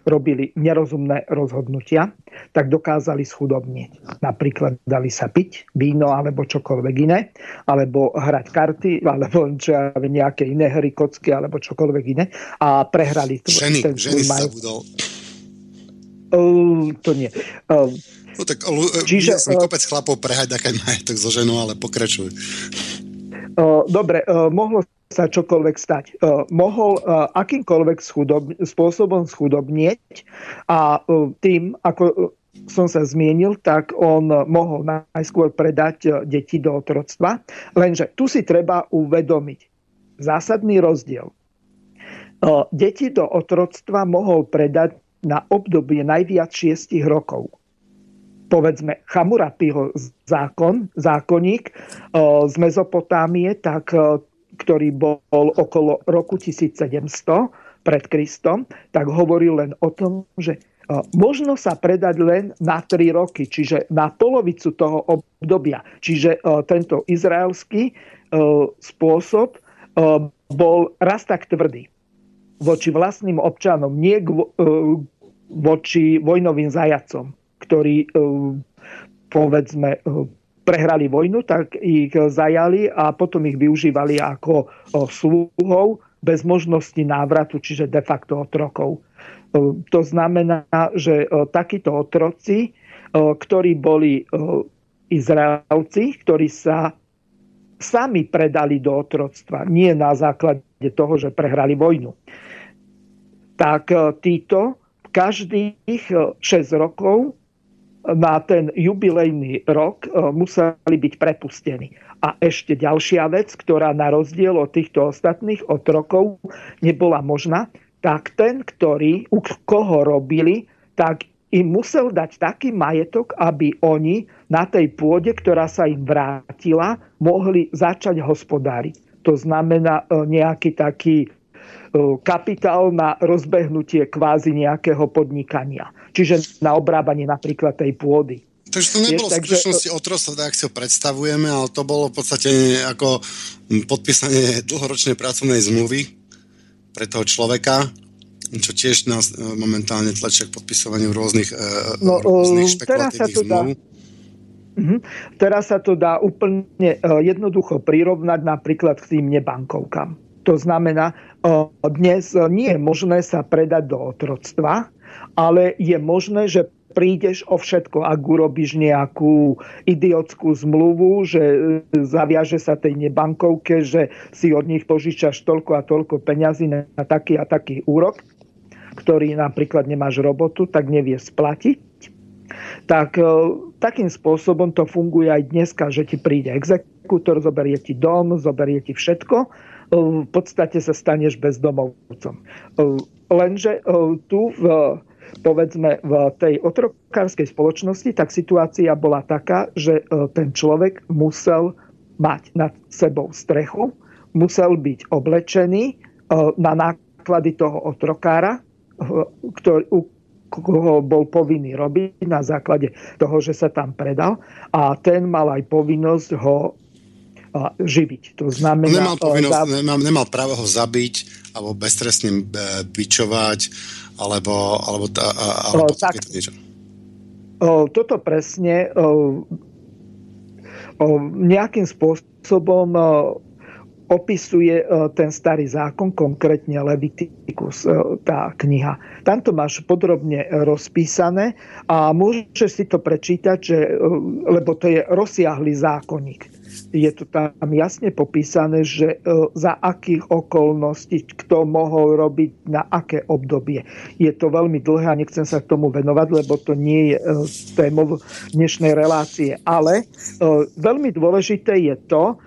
robili nerozumné rozhodnutia, tak dokázali schudobnieť. Napríklad dali sa piť víno alebo čokoľvek iné, alebo hrať karty, alebo čo, nejaké iné hry, kocky, alebo čokoľvek iné a prehrali to. Ženy, ten, ženy sa budol. Uh, to nie. Uh, no tak uh, čiže, ja som uh, kopec chlapov prehať také majetok so ženou, ale pokračuj. Uh, dobre, uh, mohlo sa čokoľvek stať. Uh, mohol uh, akýmkoľvek schudob- spôsobom schudobnieť a uh, tým, ako uh, som sa zmienil, tak on uh, mohol najskôr predať uh, deti do otroctva. Lenže tu si treba uvedomiť zásadný rozdiel. Uh, deti do otroctva mohol predať na obdobie najviac šiestich rokov. povedzme Chamurapiho zákon, zákonník z Mezopotámie, tak, ktorý bol okolo roku tisícsedemsto pred Kristom, tak hovoril len o tom, že možno sa predať len na tri roky, čiže na polovicu toho obdobia. Čiže tento izraelský spôsob bol raz tak tvrdý voči vlastným občanom, nie voči vojnovým zajacom, ktorí povedzme prehrali vojnu, tak ich zajali a potom ich využívali ako sluhov bez možnosti návratu, čiže de facto otrokov. To znamená, že takíto otroci, ktorí boli Izraelci, ktorí sa sami predali do otroctva, nie na základe toho, že prehrali vojnu, tak títo každých šesť rokov na ten jubilejný rok museli byť prepustení. A ešte ďalšia vec, ktorá na rozdiel od týchto ostatných otrokov nebola možná, tak ten, ktorý, u koho robili, tak im musel dať taký majetok, aby oni na tej pôde, ktorá sa im vrátila, mohli začať hospodáriť. To znamená nejaký taký kapitál na rozbehnutie kvázi nejakého podnikania. Čiže na obrábanie napríklad tej pôdy. Takže to nebolo v skutočnosti otroctvo, tak si ho predstavujeme, ale to bolo v podstate ako podpísanie dlhoročnej pracovnej zmluvy pre toho človeka, čo tiež nás momentálne tlačia k podpisovaniu rôznych, no, rôznych špekulatívnych zmluv. Uh-huh. Teraz sa to dá úplne jednoducho prirovnať napríklad k tým nebankovkám. To znamená, dnes nie je možné sa predať do otroctva, ale je možné, že prídeš o všetko, ak urobíš nejakú idiotskú zmluvu, že zaviaže sa tej nebankovke, že si od nich požičaš toľko a toľko peňazí na taký a taký úrok, ktorý napríklad nemáš robotu, tak nevieš splatiť. Tak takým spôsobom to funguje aj dneska, že ti príde exekútor, zoberie ti dom, zoberie ti všetko. V podstate sa staneš bezdomovcom. Lenže tu v povedzme v tej otrokárskej spoločnosti, tak situácia bola taká, že ten človek musel mať nad sebou strechu, musel byť oblečený na náklady toho otrokára, ktorý, u koho bol povinný robiť na základe toho, že sa tam predal, a ten mal aj povinnosť ho živiť. To znamená, nemal, povinnosť, za... nemal, nemal právo ho zabiť alebo beztrestne bičovať alebo, alebo, tá, alebo o, tak, takéto niečo. O, toto presne o, o, nejakým spôsobom o, opisuje o, ten starý zákon, konkrétne Levitikus, o, tá kniha. Tam to máš podrobne rozpísané a môžeš si to prečítať, že, o, lebo to je rozsiahly zákonník. Je to tam jasne popísané, že za akých okolností kto mohol robiť na aké obdobie. Je to veľmi dlhé a nechcem sa k tomu venovať, lebo to nie je témou dnešnej relácie. Ale veľmi dôležité je to,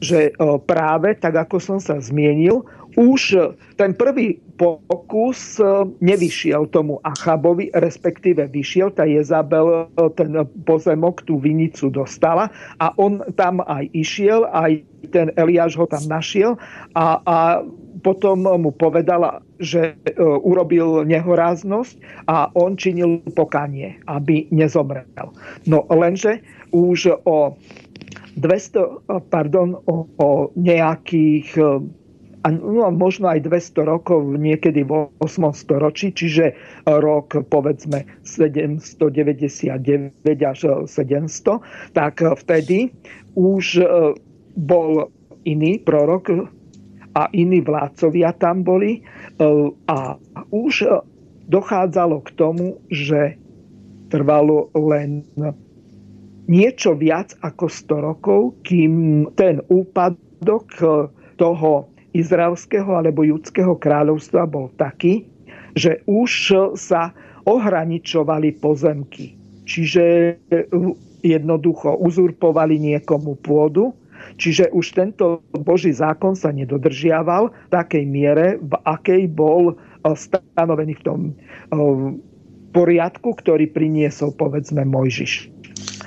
že práve, tak ako som sa zmienil, už ten prvý pokus nevyšiel tomu Achabovi, respektíve vyšiel, tá Jezábeľ ten pozemok, tú vinicu dostala a on tam aj išiel, aj ten Eliáš ho tam našiel a, a potom mu povedala, že urobil nehoráznosť a on činil pokánie, aby nezomrel. No lenže už o dvesto, pardon, o, o nejakých, no, možno aj dvesto rokov, niekedy v ôsmom storočí, čiže rok povedzme sedemstodeväťdesiatdeväť až sedemsto, tak vtedy už bol iný prorok a iní vládcovia tam boli a už dochádzalo k tomu, že trvalo len niečo viac ako sto rokov, kým ten úpadok toho izraelského alebo judského kráľovstva bol taký, že už sa ohraničovali pozemky. Čiže jednoducho uzurpovali niekomu pôdu. Čiže už tento Boží zákon sa nedodržiaval v takej miere, v akej bol stanovený v tom poriadku, ktorý priniesol, povedzme, Mojžiš.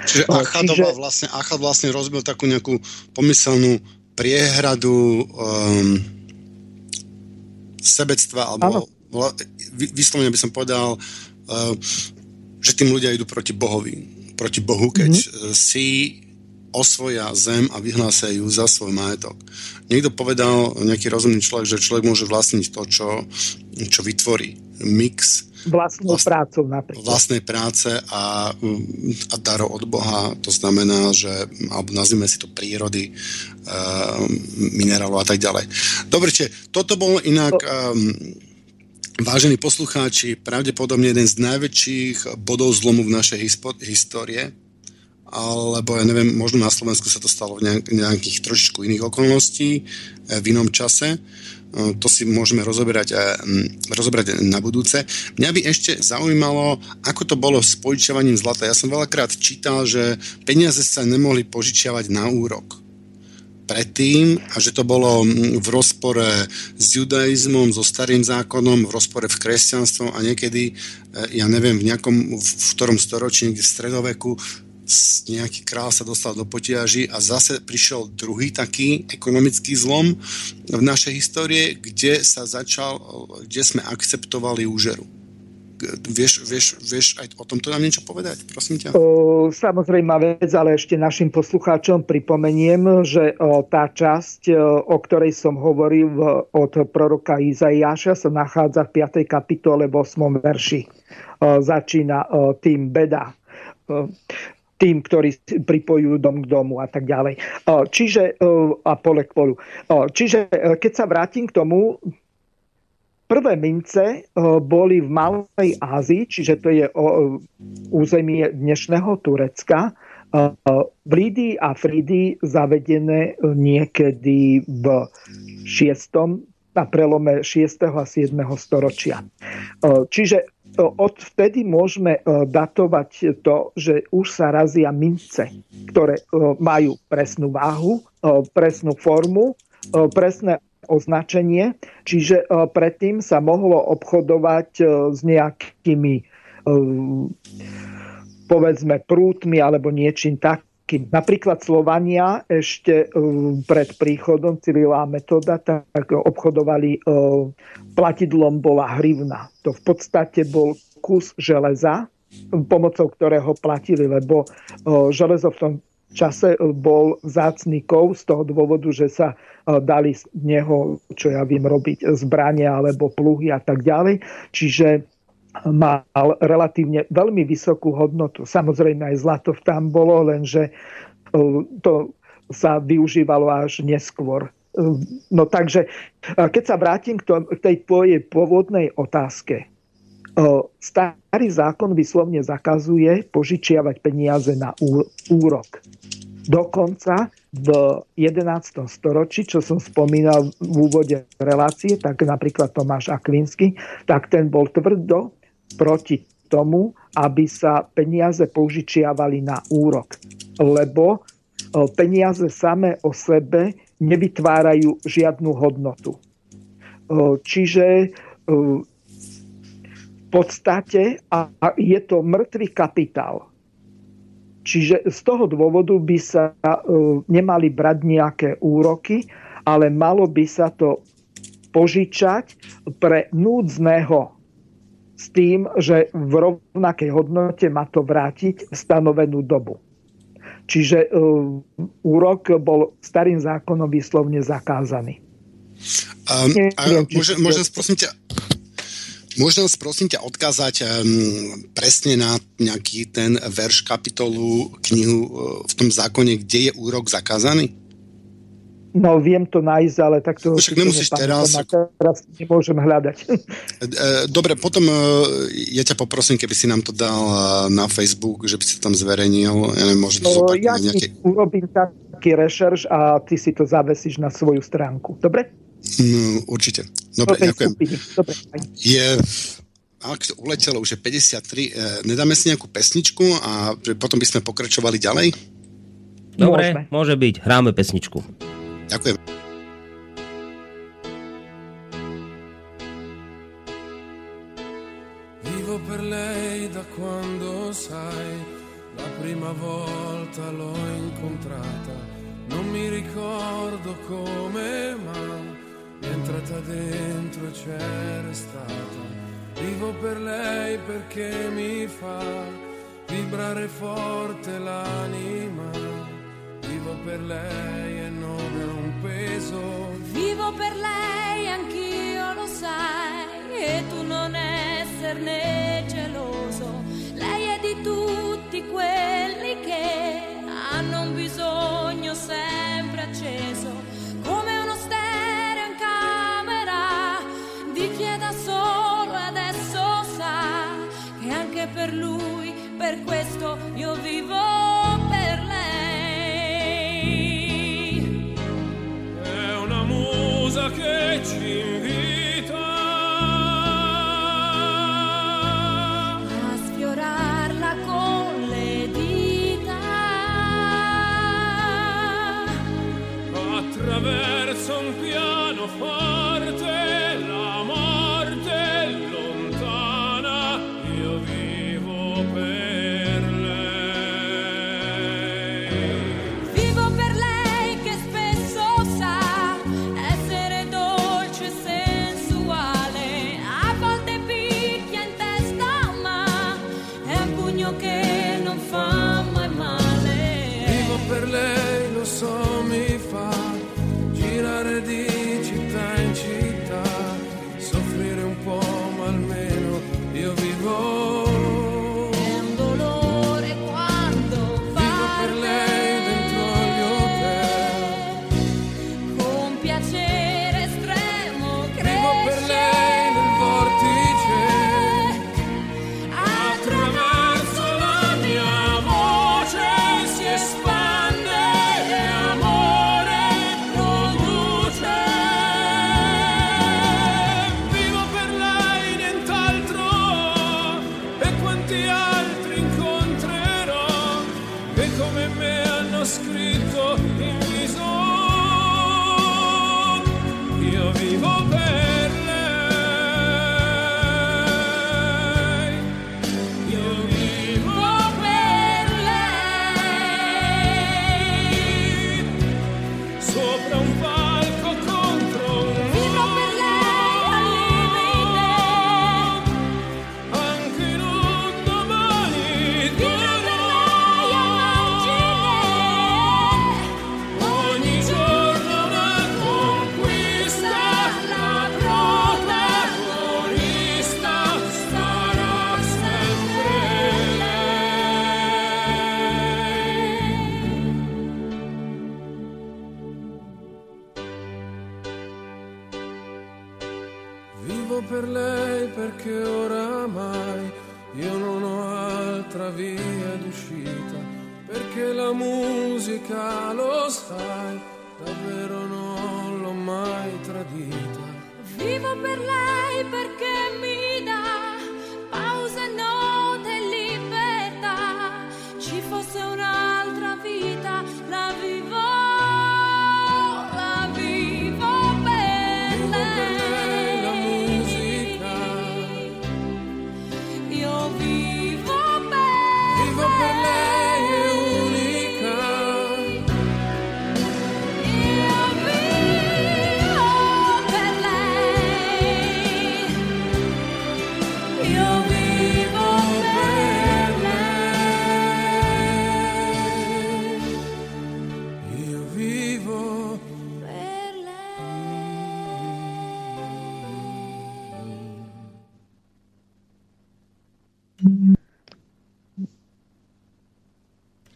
Čiže Achab Čiže... vlastne, vlastne rozbil takú nejakú pomyselnú priehradu um, sebectva, alebo vyslovene by som povedal, uh, že tým ľudia idú proti Bohovi, proti Bohu, keď mm-hmm. si osvoja zem a vyhlásia ju za svoj majetok. Niekto povedal, nejaký rozumný človek, že človek môže vlastniť to, čo, čo vytvorí. Mix vlastnou vlast, prácou napríklad. Vlastnej práce a, a darov od Boha. To znamená, že, alebo nazvime si to prírody, uh, minerálov a tak ďalej. Dobre, čiže toto bolo inak, um, vážení poslucháči, pravdepodobne jeden z najväčších bodov zlomu v našej hispo- histórie, alebo ja neviem, možno na Slovensku sa to stalo v nejakých trošičku iných okolností, v inom čase. To si môžeme rozoberať, rozoberať na budúce. Mňa by ešte zaujímalo, ako to bolo s požičiavaním zlata. Ja som veľakrát čítal, že peniaze sa nemohli požičiavať na úrok predtým, a že to bolo v rozpore s judaizmom, so starým zákonom, v rozpore v kresťanstvom a niekedy, ja neviem, v nejakom, v ktorom storočí, niekde v stredoveku, nejaký kráľ sa dostal do potiaží a zase prišiel druhý taký ekonomický zlom v našej histórii, kde sa začal, kde sme akceptovali úžeru. Vieš, vieš, vieš aj o tomto nám niečo povedať? Prosím ťa. Uh, samozrejmá vec, ale ešte našim poslucháčom pripomeniem, že uh, tá časť, uh, o ktorej som hovoril uh, od proroka Izaiáša, sa nachádza v piatej kapitole v ôsmom verši. Uh, začína uh, tým beda. Uh, tým, ktorí pripojujú dom k domu a tak ďalej. Čiže, a pole k polu. Čiže, keď sa vrátim k tomu, prvé mince boli v Malej Ázii, čiže to je územie dnešného Turecka, v Lídii a Frídii zavedené niekedy v šiestom na prelome šiesteho a siedmeho storočia. Čiže odvtedy môžeme datovať to, že už sa razia mince, ktoré majú presnú váhu, presnú formu, presné označenie. Čiže predtým sa mohlo obchodovať s nejakými, povedzme, prútmi alebo niečím tak. Napríklad Slovania ešte pred príchodom Cyrila a Metoda tak obchodovali, platidlom bola hrivna. To v podstate bol kus železa, pomocou ktorého platili, lebo železo v tom čase bol vzácny kov z toho dôvodu, že sa dali z neho, čo ja viem, robiť zbrane alebo pluhy a tak ďalej. Čiže mal relatívne veľmi vysokú hodnotu. Samozrejme aj zlato tam bolo, lenže to sa využívalo až neskôr. No takže, keď sa vrátim k tej tvojej pôvodnej otázke. Starý zákon vyslovne zakazuje požičiavať peniaze na úrok. Dokonca v jedenástom storočí, čo som spomínal v úvode relácie, tak napríklad Tomáš Akvinský, tak ten bol tvrdo proti tomu, aby sa peniaze požičiavali na úrok. Lebo peniaze samé o sebe nevytvárajú žiadnu hodnotu. Čiže v podstate a je to mŕtvý kapitál. Čiže z toho dôvodu by sa nemali brať nejaké úroky, ale malo by sa to požičať pre núdzneho, s tým, že v rovnakej hodnote má to vrátiť v stanovenú dobu. Čiže uh, úrok bol starým zákonom vyslovne zakázaný. Um, Neviem, môžem, to... môžem, prosím ťa, môžem prosím ťa odkázať um, presne na nejaký ten verš, kapitolu, knihu uh, v tom zákone, kde je úrok zakázaný? No, viem to nájsť, ale tak to... Však nemusíš teraz... Teraz nemôžem hľadať. Dobre, potom ja ťa poprosím, keby si nám to dal na Facebook, že by si tam zverejnil. Ja nemôžem to zopakovať. Ja nejaké... urobím taký rešerš a ty si to zavesíš na svoju stránku. Dobre? Mm, určite. Dobre, Dobre ďakujem. Dobre, je... A ak to uletelo, už je päťdesiattri. Nedáme si nejakú pesničku a potom by sme pokračovali ďalej? Dobre, môže byť. Hráme pesničku. Ďakujem. Vivo per lei. lei da quando sai, la prima volta l'ho incontrata, non mi ricordo come ma è entrata dentro e c'è restata, vivo per lei perché mi fa vibrare forte l'anima, vivo per lei e non è un peso, vivo per lei anch'io lo sai e tu non esserne geloso, lei è di tutti quelli che hanno un bisogno sempre acceso, come uno stereo in camera di chi è da solo e adesso sa che anche per lui, per questo io vivo per lei. È una musa che ci invita a sfiorarla con le dita attraverso un pianoforte.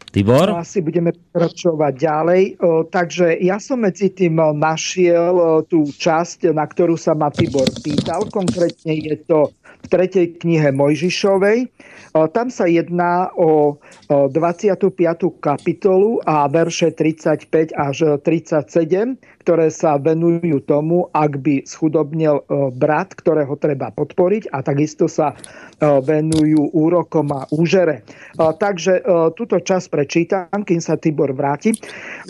Tibor? Asi budeme pokračovať ďalej. O, takže ja som medzi tým našiel o, tú časť, na ktorú sa ma Tibor pýtal. Konkrétne je to v tretej knihe Mojžišovej. O, tam sa jedná o, o dvadsiatu piatu kapitolu a verše tridsaťpäť až tridsaťsedem, ktoré sa venujú tomu, ak by schudobnil o, brat, ktorého treba podporiť, a takisto sa o, venujú úrokom a úžere. O, takže o, túto časť pre čítam, kým sa Tibor vráti.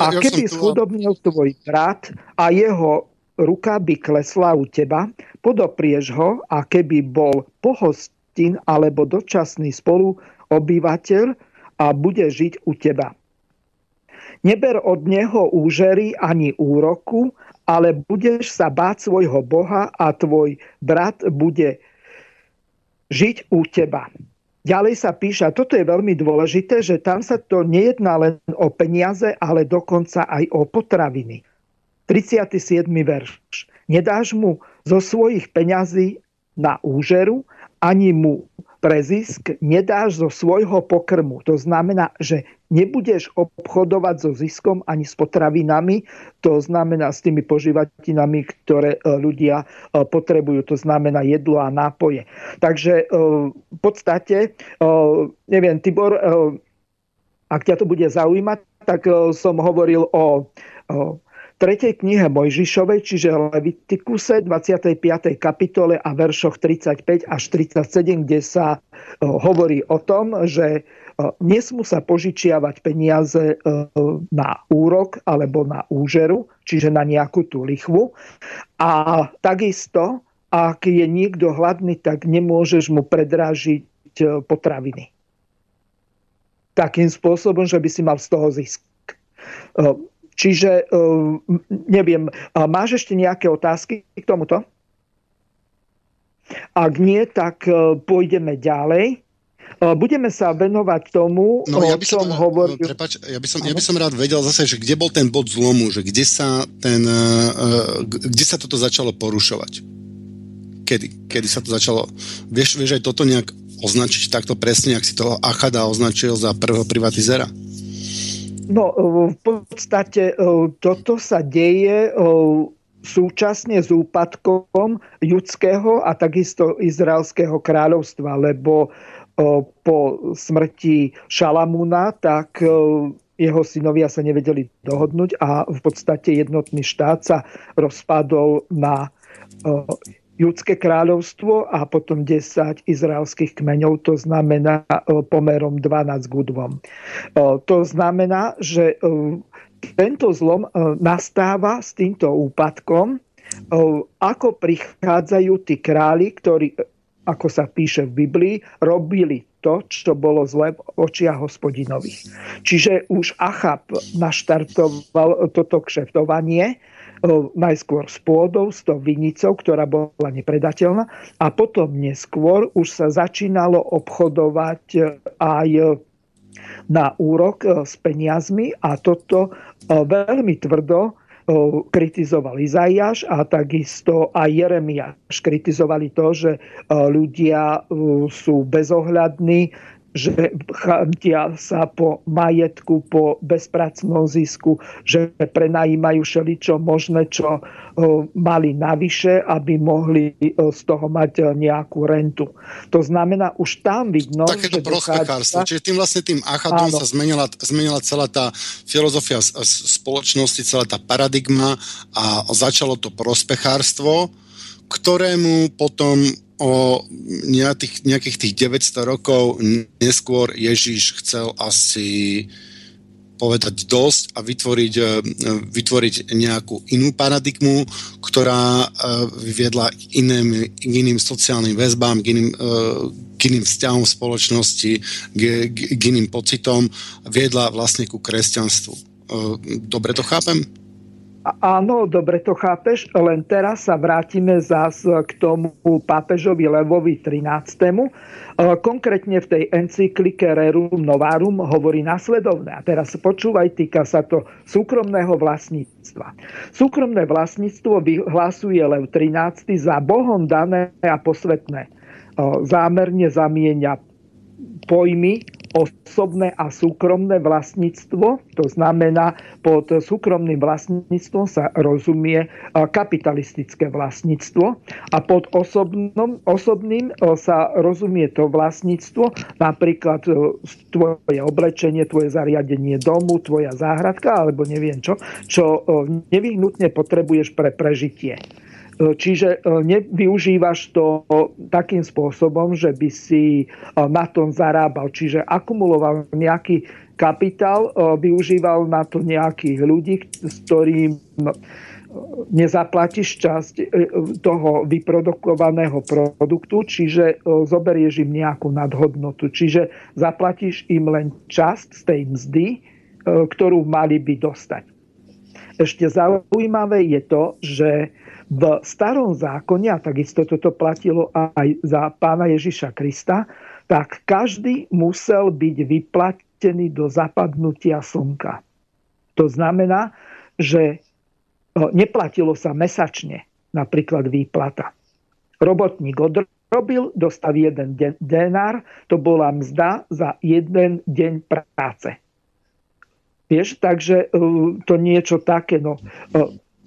A ja, ja keby schudobnil tvoj brat a jeho ruka by klesla u teba, podoprieš ho, a keby bol pohostinný hostín alebo dočasný spoluobyvateľ a bude žiť u teba. Neber od neho úžery ani úroku, ale budeš sa báť svojho Boha a tvoj brat bude žiť u teba. Ďalej sa píše, a toto je veľmi dôležité, že tam sa to nejedná len o peniaze, ale dokonca aj o potraviny. tridsiaty siedmy verš. Nedáš mu zo svojich peňazí na úžeru, ani mu pre zisk nedáš zo svojho pokrmu. To znamená, že nebudeš obchodovať so ziskom ani s potravinami, to znamená s tými požívatinami, ktoré ľudia potrebujú, to znamená jedlo a nápoje. Takže v podstate, neviem, Tibor, ak ťa to bude zaujímať, tak som hovoril o tretej knihe Mojžišovej, čiže Levitikuse, dvadsiatej piatej kapitole a veršoch tridsaťpäť až tridsaťsedem, kde sa hovorí o tom, že nesmú sa požičiavať peniaze na úrok alebo na úžeru, čiže na nejakú tú lichvu. A takisto, ak je niekto hladný, tak nemôžeš mu predražiť potraviny. Takým spôsobom, že by si mal z toho zisk. Čiže, neviem, máš ešte nejaké otázky k tomuto? Ak nie, tak pôjdeme ďalej. Budeme sa venovať tomu, no, ja o čom som, hovoril. Prepáč, ja, by som, ja by som rád vedel zase, že kde bol ten bod zlomu, že kde sa, ten, kde sa toto začalo porušovať? Kedy? Kedy sa to začalo? Vieš, vieš aj toto nejak označiť takto presne, ak si toho Achada označil za prvého privatizéra? No, v podstate toto sa deje súčasne s úpadkom judského a takisto izraelského kráľovstva, lebo po smrti Šalamúna, tak jeho synovia sa nevedeli dohodnúť a v podstate jednotný štát sa rozpadol na judské kráľovstvo a potom desať izraelských kmeňov, to znamená pomerom dvanásť ku dvom. To znamená, že tento zlom nastáva s týmto úpadkom, ako prichádzajú tí králi, ktorí, ako sa píše v Biblii, robili to, čo bolo zlé v očiach hospodinových. Čiže už Achab naštartoval toto kšeftovanie, najskôr s pôdou, s tou vinicou, ktorá bola nepredateľná, a potom neskôr už sa začínalo obchodovať aj na úrok s peniazmi a toto veľmi tvrdo kritizoval Izaiáš a takisto aj Jeremiáš. Kritizovali to, že ľudia sú bezohľadní, že chamtia sa po majetku, po bezpracnom zisku, že prenajímajú všeličo možné, čo mali navyše, aby mohli z toho mať nejakú rentu. To znamená, už tam vidno... Takéto prospechárstvo. Čiže tým vlastne tým Achadom sa zmenila, zmenila celá tá filozofia spoločnosti, celá tá paradigma a začalo to prospechárstvo, ktorému potom o nejakých, nejakých tých deväťsto rokov neskôr Ježiš chcel asi povedať dosť a vytvoriť, vytvoriť nejakú inú paradigmu, ktorá viedla k iným, k iným sociálnym väzbám, k iným, k iným vzťahom v spoločnosti, k, k iným pocitom, viedla vlastne ku kresťanstvu. Dobre to chápem? Áno, dobre to chápeš, len teraz sa vrátime zás k tomu pápežovi Levovi trinástemu. Konkrétne v tej encyklike Rerum Novarum hovorí nasledovné. A teraz počúvaj, týka sa to súkromného vlastníctva. Súkromné vlastníctvo vyhlasuje Lev trinásty za Bohom dané a posvetné. Zámerne zamieňa pojmy osobné a súkromné vlastníctvo, to znamená, pod súkromným vlastníctvom sa rozumie kapitalistické vlastníctvo a pod osobnom, osobným sa rozumie to vlastníctvo, napríklad tvoje oblečenie, tvoje zariadenie domu, tvoja záhradka alebo neviem čo, čo nevyhnutne potrebuješ pre prežitie. Čiže nevyužívaš to takým spôsobom, že by si na tom zarábal. Čiže akumuloval nejaký kapitál, využíval na to nejakých ľudí, s ktorým nezaplatíš časť toho vyprodukovaného produktu, čiže zoberieš im nejakú nadhodnotu. Čiže zaplatíš im len časť z tej mzdy, ktorú mali by dostať. Ešte zaujímavé je to, že v starom zákone, a takisto toto platilo aj za pána Ježiša Krista, tak každý musel byť vyplatený do zapadnutia slnka. To znamená, že neplatilo sa mesačne, napríklad výplata. Robotník odrobil, dostal jeden denár, to bola mzda za jeden deň práce. Vieš, takže to niečo také. No,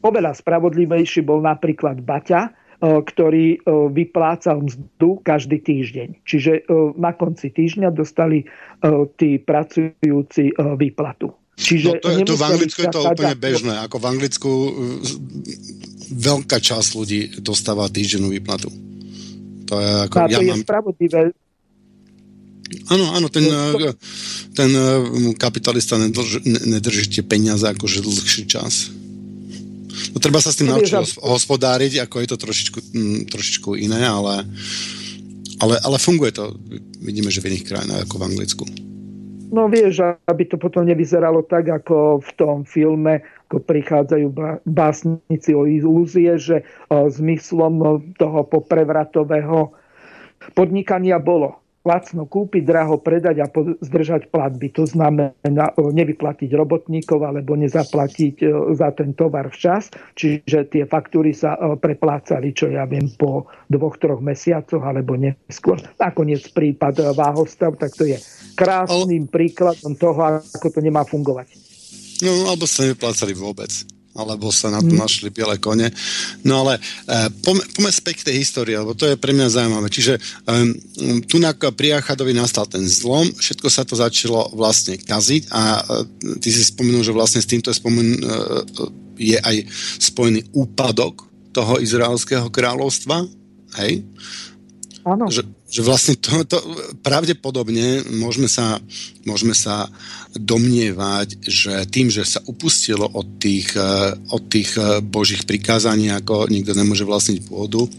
oveľa spravodlivejší bol napríklad Baťa, ktorý vyplácal mzdu každý týždeň. Čiže na konci týždňa dostali tí pracujúci výplatu. Čiže no to, je, to v Anglicku je to úplne bežné. Ako v Anglicku veľká časť ľudí dostáva týždennú výplatu. To je, ako, a to ja je mám... spravodlivé. Áno, áno, ten, ten kapitalista nedrž, nedrží tie peniaze akože dlhší čas. No, treba sa s tým naučiť za... hospodáriť, ako je to trošičku, trošičku iné, ale, ale, ale funguje to. Vidíme, že v iných krajinách, ako v Anglicku. No vieš, aby to potom nevyzeralo tak, ako v tom filme, ako prichádzajú básnici o ilúzie, že zmyslom toho poprevratového podnikania bolo lacno kúpiť, draho predať a zdržať platby. To znamená nevyplatiť robotníkov alebo nezaplatiť za ten tovar včas. Čiže tie faktúry sa preplácali, čo ja viem, po dvoch, troch mesiacoch alebo neskôr. Nakoniec prípad Váhostav, tak to je krásnym príkladom toho, ako to nemá fungovať. No, alebo sa nevyplácali vôbec, alebo sa na to našli biele kone. No ale e, poďme späť k tej histórii, lebo to je pre mňa zaujímavé. Čiže e, tu na, pri Achadovi nastal ten zlom, všetko sa to začalo vlastne kaziť a e, ty si spomenul, že vlastne s týmto je, spomen, e, je aj spojený úpadok toho izraelského kráľovstva. Hej? Áno. Že, že vlastne to, to pravdepodobne môžeme sa, môžeme sa domnievať, že tým, že sa upustilo od tých, od tých božích prikázaní, ako nikto nemôže vlastniť pôdu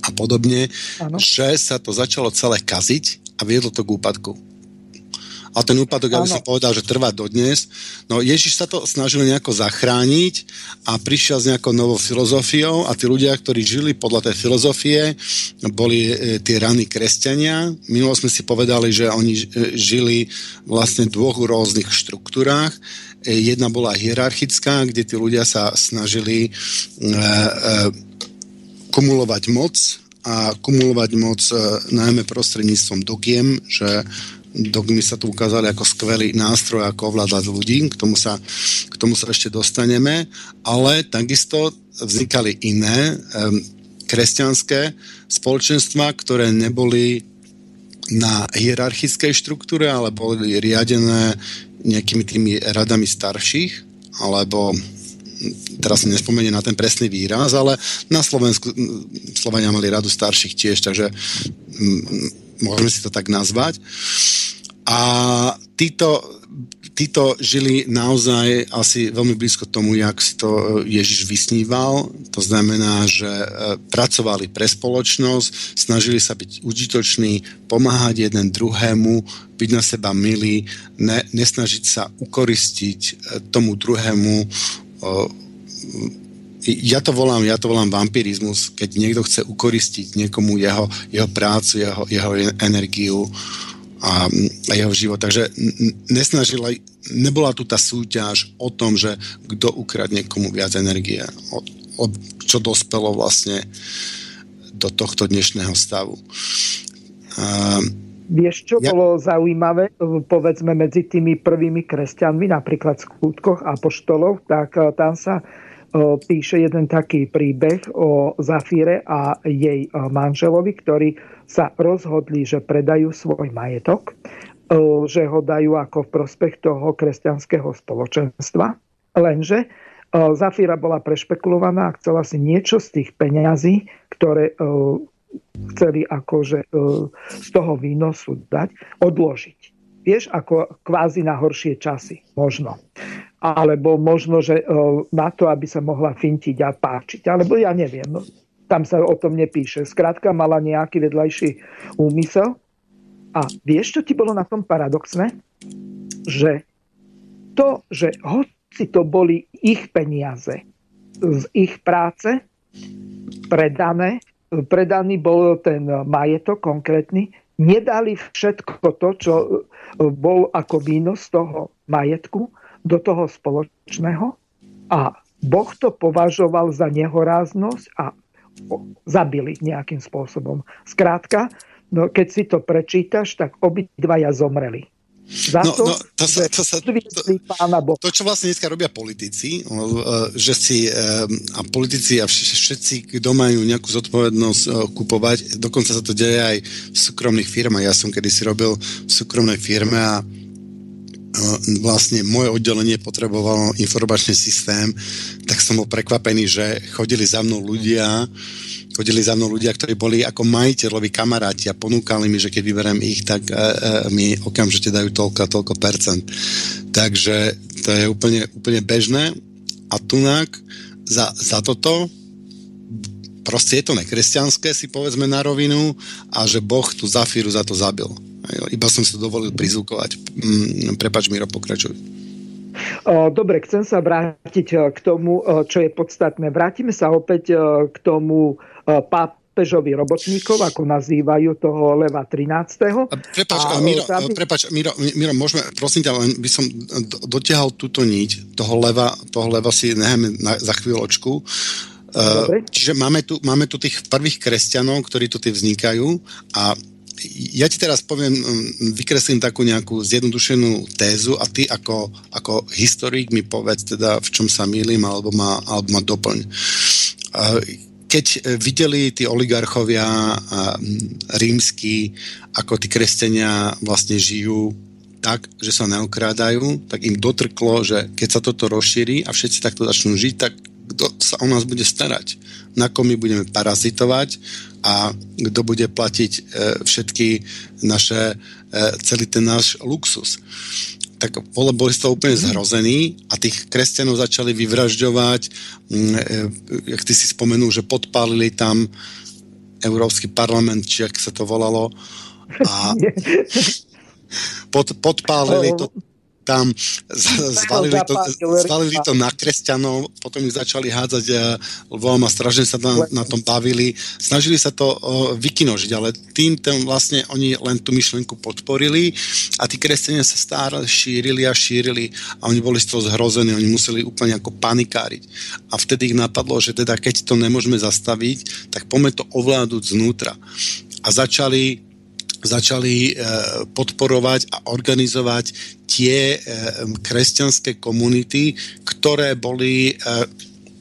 a podobne, áno, že sa to začalo celé kaziť a viedlo to k úpadku. A ten úpadok, ja by som povedal, že trvá dodnes. No Ježiš sa to snažil nejako zachrániť a prišiel s nejakou novou filozofiou a tí ľudia, ktorí žili podľa tej filozofie, boli tie raní kresťania. Minulo sme si povedali, že oni žili vlastne v dvoch rôznych štruktúrách. Jedna bola hierarchická, kde tí ľudia sa snažili kumulovať moc a kumulovať moc najmä prostredníctvom dogiem, že dogmy sa tu ukázali ako skvelý nástroj, ako ovládať ľudí, k tomu sa, k tomu sa ešte dostaneme, ale takisto vznikali iné kresťanské spoločenstvá, ktoré neboli na hierarchickej štruktúre, ale boli riadené nejakými tými radami starších, alebo teraz som nespomeniem na ten presný výraz, ale na Slovensku Slovania mali radu starších tiež, takže môžeme si to tak nazvať. A títo, títo žili naozaj asi veľmi blízko tomu, jak si to Ježiš vysníval. To znamená, že pracovali pre spoločnosť, snažili sa byť užitoční, pomáhať jeden druhému, byť na seba milí, ne, nesnažiť sa ukoristiť tomu druhému. Ja to volám, ja to volám vampirizmus, keď niekto chce ukoristiť niekomu jeho, jeho prácu, jeho, jeho energiu a, a jeho život. Takže nesnažila, nebola tu tá súťaž o tom, že kto ukradne komu viac energie, o, o, čo dospelo vlastne do tohto dnešného stavu. A vieš, čo ja... bolo zaujímavé, povedzme, medzi tými prvými kresťanmi, napríklad v Skutkoch apoštolov, tak tam sa píše jeden taký príbeh o Zafíre a jej manželovi, ktorí sa rozhodli, že predajú svoj majetok, že ho dajú ako v prospech toho kresťanského spoločenstva. Lenže Zafíra bola prešpekulovaná a chcela si niečo z tých peňazí, ktoré chceli akože z toho výnosu dať, odložiť. Vieš, ako kvázi na horšie časy, možno. alebo možno, že na to, aby sa mohla fintiť a páčiť, alebo ja neviem, no, tam sa o tom nepíše. Skrátka mala nejaký vedľajší úmysel. A vieš, čo ti bolo na tom paradoxné? Že to, že hoci to boli ich peniaze z ich práce, predané, predaný bol ten majetok konkrétny, nedali všetko to, čo bol ako výnos toho majetku, do toho spoločného, a Boh to považoval za nehoráznosť a zabili nejakým spôsobom. Skrátka, no, keď si to prečítaš, tak obidvaja zomreli. Za no, to, no, to, sa, to, sa, to, to, čo vlastne dneska robia politici, že si a politici a všetci, kto majú nejakú zodpovednosť kupovať, dokonca sa to deje aj v súkromných firmách. Ja som kedysi robil v súkromnej firme a vlastne moje oddelenie potrebovalo informačný systém, tak som bol prekvapený, že chodili za mnou ľudia, chodili za mnou ľudia, ktorí boli ako majiteľovi kamaráti a ponúkali mi, že keď vyberiem ich, tak e, e, mi okamžite dajú toľko a toľko percent. Takže to je úplne, úplne bežné a tunák za, za toto proste je to nekresťanské, si povedzme na rovinu, a že Boh tú Zafíru za to zabil. Iba som si dovolil prizvukovať. Prepáč, Miro, pokračuj. Dobre, chcem sa vrátiť k tomu, čo je podstatné. Vrátime sa opäť k tomu pápežovi robotníkov, ako nazývajú toho Leva trinásteho. Prepáč, a, Miro, aby... prepáč Miro, Miro, môžeme, prosím ťa, len by som dotiahal túto niť. Toho leva, toho leva si necháme za chvíľočku. Dobre. Čiže máme tu, máme tu tých prvých kresťanov, ktorí tu vznikajú, a ja ti teraz poviem, vykreslím takú nejakú zjednodušenú tézu a ty ako, ako historik mi povedz teda, v čom sa mýlim, alebo ma, alebo ma doplň. Keď videli tí oligarchovia rímsky, ako tí kresťania vlastne žijú tak, že sa neokrádajú, tak im dotrklo, že keď sa toto rozšíri a všetci takto začnú žiť, tak kto sa o nás bude starať, na kom my budeme parazitovať a kto bude platiť e, všetky naše, e, celý ten náš luxus. Tak boli z toho úplne zhrození a tých kresťanov začali vyvražďovať. E, jak ty si spomenul, že podpálili tam Európsky parlament, či ak sa to volalo, a pod, podpálili to tam, zvalili to, zvalili to na kresťanov, potom ich začali hádzať lvom a strašne sa na, na tom bavili. Snažili sa to vykinožiť, ale tým ten vlastne oni len tú myšlienku podporili a tí kresťania sa stále šírili a šírili a oni boli z toho zhrození, oni museli úplne ako panikáriť. A vtedy ich napadlo, že teda keď to nemôžeme zastaviť, tak poďme to ovládať znútra. A začali začali podporovať a organizovať tie kresťanské komunity, ktoré boli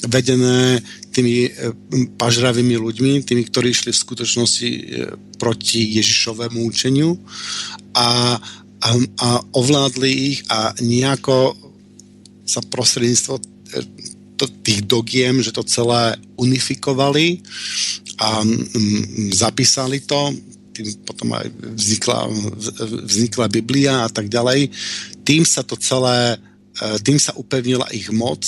vedené tými pažravými ľuďmi, tými, ktorí išli v skutočnosti proti Ježišovému učeniu, a, a, a ovládli ich a nejako sa prostredníctvom tých dogiem, že to celé unifikovali a zapísali to. Tým potom aj vznikla, vznikla Biblia a tak ďalej. Tým sa to celé, tým sa upevnila ich moc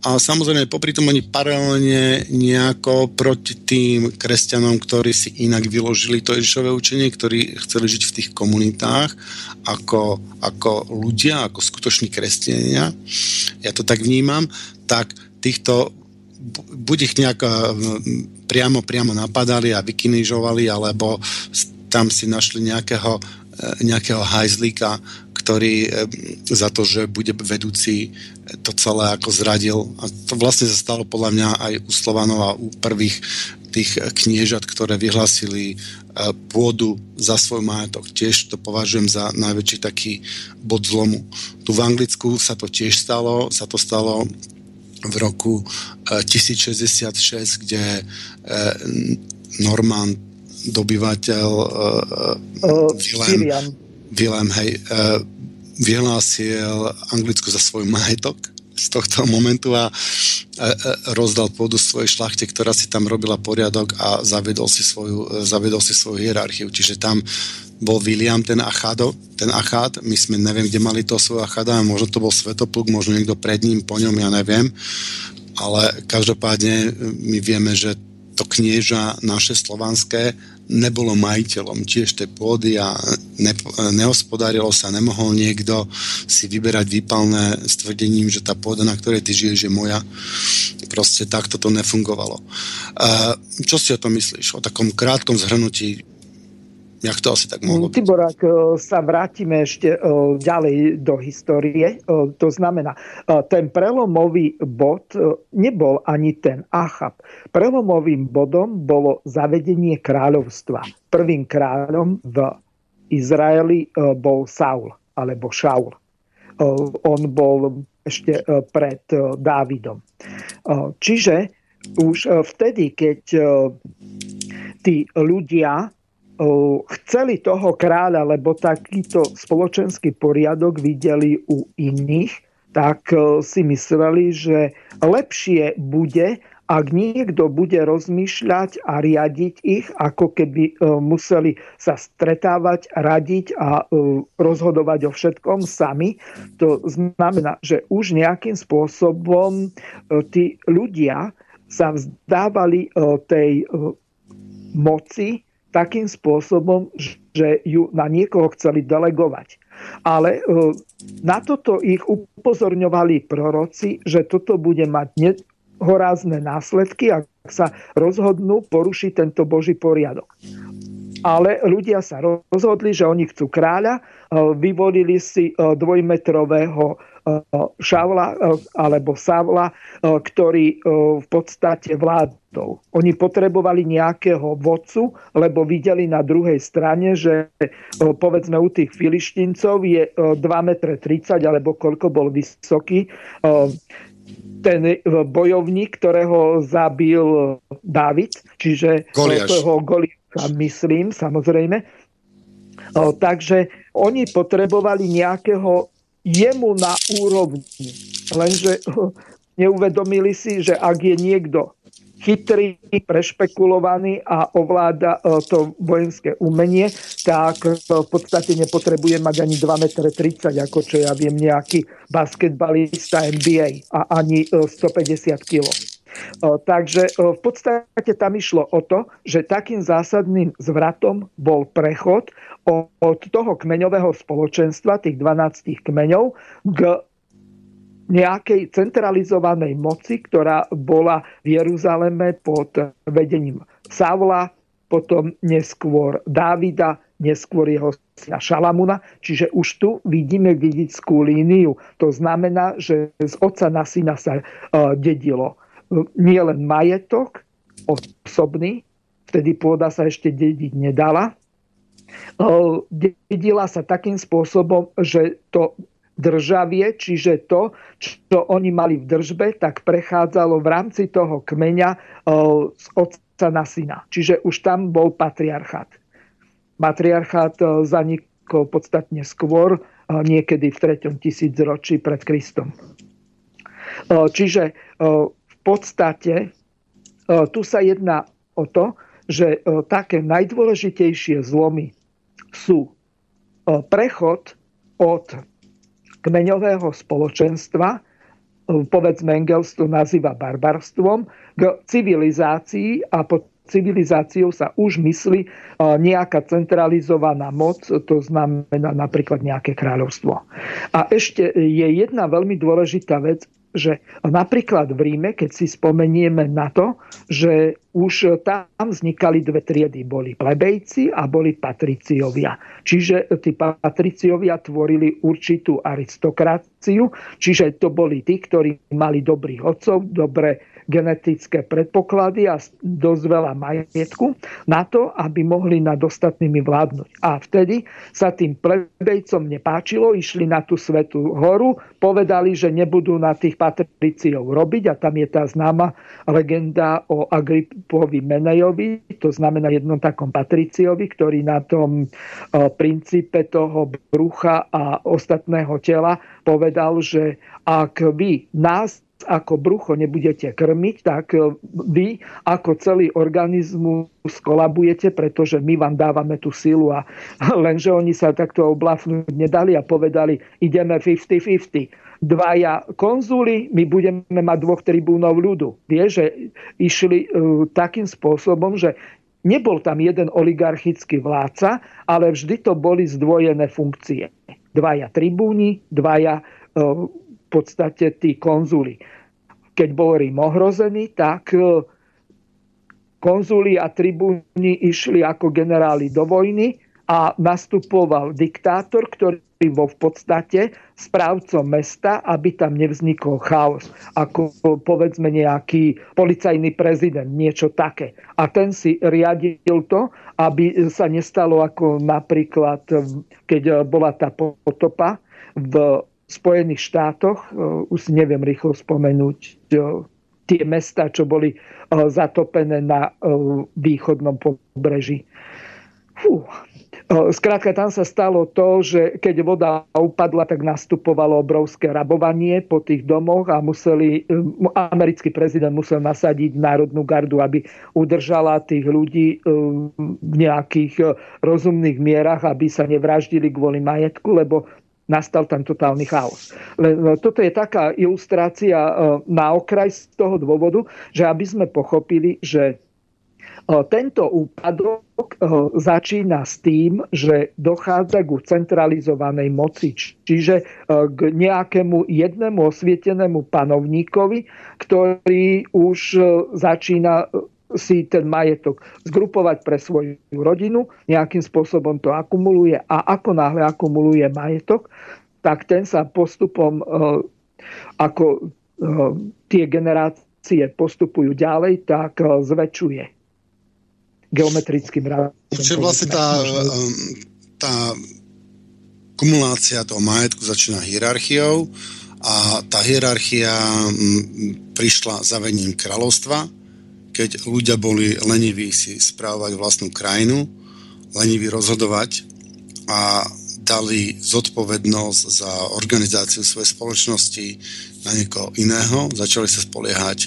a samozrejme popri tom oni paralelne nejako proti tým kresťanom, ktorí si inak vyložili to Ježišové učenie, ktorí chceli žiť v tých komunitách ako, ako ľudia, ako skutoční kresťania, ja to tak vnímam, tak týchto buď ich nejak priamo, priamo napadali a vykinižovali, alebo tam si našli nejakého, nejakého hajzlíka, ktorý za to, že bude vedúci, to celé ako zradil. A to vlastne sa stalo podľa mňa aj u Slovanov a u prvých tých kniežat, ktoré vyhlásili pôdu za svoj majetok. Tiež to považujem za najväčší taký bod zlomu. Tu v Anglicku sa to tiež stalo, sa to stalo v roku tisíc šesťdesiatšesť, kde Norman dobyvateľ Willem, Willem hej, vyhlásil Anglicku za svoj majetok z tohto momentu a rozdal pôdu svojej šlachte, ktorá si tam robila poriadok a zavedol si svoju, zavedol si svoju hierarchiu. Čiže tam bol William, ten Achado, ten Achad, my sme neviem, kde mali to svojho Achada, možno to bol Svetopluk, možno niekto pred ním, po ňom, ja neviem, ale každopádne my vieme, že to knieža naše slovanské nebolo majiteľom tiež tej pôdy a ne, nehospodárilo sa, nemohol niekto si vyberať výpalné s tvrdením, že tá pôda, na ktorej ty žiješ, je moja. Proste takto to nefungovalo. Čo si o tom myslíš? O takom krátkom zhrnutí, jak to asi tak mohlo byť? Tibor, ak sa vrátime ešte ďalej do histórie, to znamená, ten prelomový bod nebol ani ten Achab. Prelomovým bodom bolo zavedenie kráľovstva. Prvým kráľom v Izraeli bol Saul, alebo Šaul. On bol ešte pred Dávidom. Čiže už vtedy, keď tí ľudia chceli toho kráľa, lebo takýto spoločenský poriadok videli u iných, tak si mysleli, že lepšie bude, ak niekto bude rozmýšľať a riadiť ich, ako keby museli sa stretávať, radiť a rozhodovať o všetkom sami. To znamená, že už nejakým spôsobom tí ľudia sa vzdávali tej moci takým spôsobom, že ju na niekoho chceli delegovať. Ale na toto ich upozorňovali proroci, že toto bude mať nehorázne následky, ak sa rozhodnú porušiť tento Boží poriadok. Ale ľudia sa rozhodli, že oni chcú kráľa, vyvolili si dvojmetrového Šaula alebo Savla, ktorý v podstate vládol. Oni potrebovali nejakého vodcu, lebo videli na druhej strane, že povedzme u tých Filištíncov je dva metre tridsať alebo koľko bol vysoký ten bojovník, ktorého zabil Dávid, čiže Goliáš. Toho Goliáša myslím, samozrejme. O, takže oni potrebovali nejakého jemu na úrovni. Lenže o, neuvedomili si, že ak je niekto chytrý, prešpekulovaný a ovláda o, to vojenské umenie, tak o, v podstate nepotrebuje mať ani dva metre tridsať, ako čo ja viem, nejaký basketbalista en bí ej a ani o, stopäťdesiat kilogramov. Takže o, v podstate tam išlo o to, že takým zásadným zvratom bol prechod o, od toho kmeňového spoločenstva, tých dvanástich kmeňov, k nejakej centralizovanej moci, ktorá bola v Jeruzaleme pod vedením Saula, potom neskôr Dávida, neskôr jeho syna Šalamúna. Čiže už tu vidíme dedickú líniu. To znamená, že z otca na syna sa uh, dedilo nie len majetok osobný, vtedy pôda sa ešte dediť nedala. Uh, dedila sa takým spôsobom, že to državie, čiže to, čo oni mali v držbe, tak prechádzalo v rámci toho kmeňa z otca na syna. Čiže už tam bol patriarchát. Patriarchát zanikol podstatne skôr, niekedy v treťom tisícročí pred Kristom. Čiže v podstate tu sa jedná o to, že také najdôležitejšie zlomy sú prechod od kmeňového spoločenstva, povedzme Engels to nazýva barbarstvom, k civilizácii a pod civilizáciou sa už myslí nejaká centralizovaná moc, to znamená napríklad nejaké kráľovstvo. A ešte je jedna veľmi dôležitá vec, že napríklad v Ríme, keď si spomenieme na to, že už tam vznikali dve triedy. Boli plebejci a boli patriciovia. Čiže tí patriciovia tvorili určitú aristokraciu, čiže to boli tí, ktorí mali dobrých otcov, dobré genetické predpoklady a dosť veľa majetku na to, aby mohli nad ostatnými vládnuť. A vtedy sa tým plebejcom nepáčilo, išli na tú Svätú horu, povedali, že nebudú na tých patriciov robiť a tam je tá známa legenda o Agrippovi Menejovi, to znamená jednom takom patriciovi, ktorý na tom princípe toho brucha a ostatného tela povedal, že ak vy nás ako brucho nebudete krmiť, tak vy ako celý organizmus kolabujete, pretože my vám dávame tú silu. A lenže oni sa takto oblafnúť nedali a povedali, ideme päťdesiat päťdesiat. Dvaja konzuli, my budeme mať dvoch tribúnov ľudu. Vie, že išli uh, takým spôsobom, že nebol tam jeden oligarchický vládca, ale vždy to boli zdvojené funkcie. Dvaja tribúni, dvaja uh, v podstate tí konzuli. Keď bol Rím ohrozený, tak uh, konzuli a tribúni išli ako generáli do vojny a nastupoval diktátor, ktorý bol v podstate správcom mesta, aby tam nevznikol chaos. Ako povedzme nejaký policajný prezident, niečo také. A ten si riadil to, aby sa nestalo ako napríklad, keď bola tá potopa v Spojených štátoch, už neviem rýchlo spomenúť tie mesta, čo boli zatopené na východnom pobreží. Fú. Skrátka, tam sa stalo to, že keď voda upadla, tak nastupovalo obrovské rabovanie po tých domoch a museli, americký prezident musel nasadiť národnú gardu, aby udržala tých ľudí v nejakých rozumných mierach, aby sa nevraždili kvôli majetku, lebo nastal tam totálny chaos. Toto je taká ilustrácia na okraj z toho dôvodu, že aby sme pochopili, že tento úpadok začína s tým, že dochádza ku centralizovanej moci, čiže k nejakému jednému osvietenému panovníkovi, ktorý už začína si ten majetok zgrupovať pre svoju rodinu, nejakým spôsobom to akumuluje a ako náhle akumuluje majetok, tak ten sa postupom ako tie generácie postupujú ďalej, tak zväčšuje geometrickým radom. Čiže vlastne tá, tá kumulácia toho majetku začína hierarchiou a tá hierarchia prišla zavedením kráľovstva, keď ľudia boli leniví si správovať vlastnú krajinu, leniví rozhodovať a dali zodpovednosť za organizáciu svojej spoločnosti na niekoho iného, začali sa spoliehať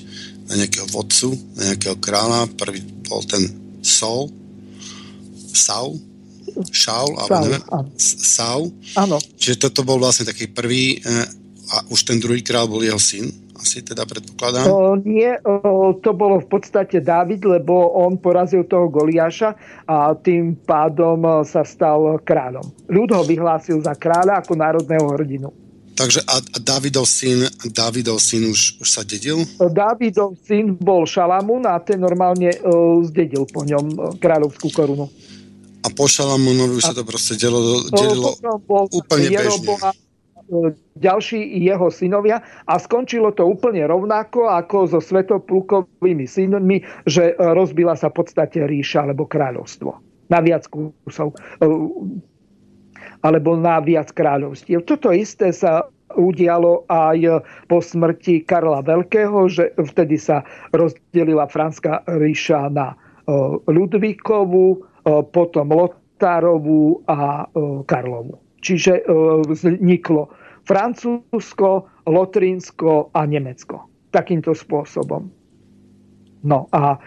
na nejakého vodcu, na nejakého kráľa, prvý bol ten Saul, Saul, Saul, alebo neviem, Saul. Áno. Čiže toto bol vlastne taký prvý a už ten druhý kráľ bol jeho syn, asi teda predpokladám. O, nie, o, to bolo v podstate Dávid, lebo on porazil toho Goliáša a tým pádom sa stal kráľom. Ľud ho vyhlásil za kráľa ako národného hrdinu. Takže a Dávidov syn, Dávidov syn už, už sa dedil? Dávidov syn bol Šalamún a ten normálne uh, zdedil po ňom kráľovskú korunu. A po Šalamúnovi už a... sa to proste delilo, delilo to, to bol úplne bežne. Ďalší jeho synovia a skončilo to úplne rovnako ako so svätoplukovými synmi, že rozbila sa v podstate ríša alebo kráľovstvo. Na viac kusov uh, alebo na viac kráľovstiev. Toto isté sa udialo aj po smrti Karla Veľkého, že vtedy sa rozdelila Franská ríša na Ludvíkovu, potom Lotárovu a Karlovu. Čiže vzniklo Francúzsko, Lotrínsko a Nemecko. Takýmto spôsobom. No a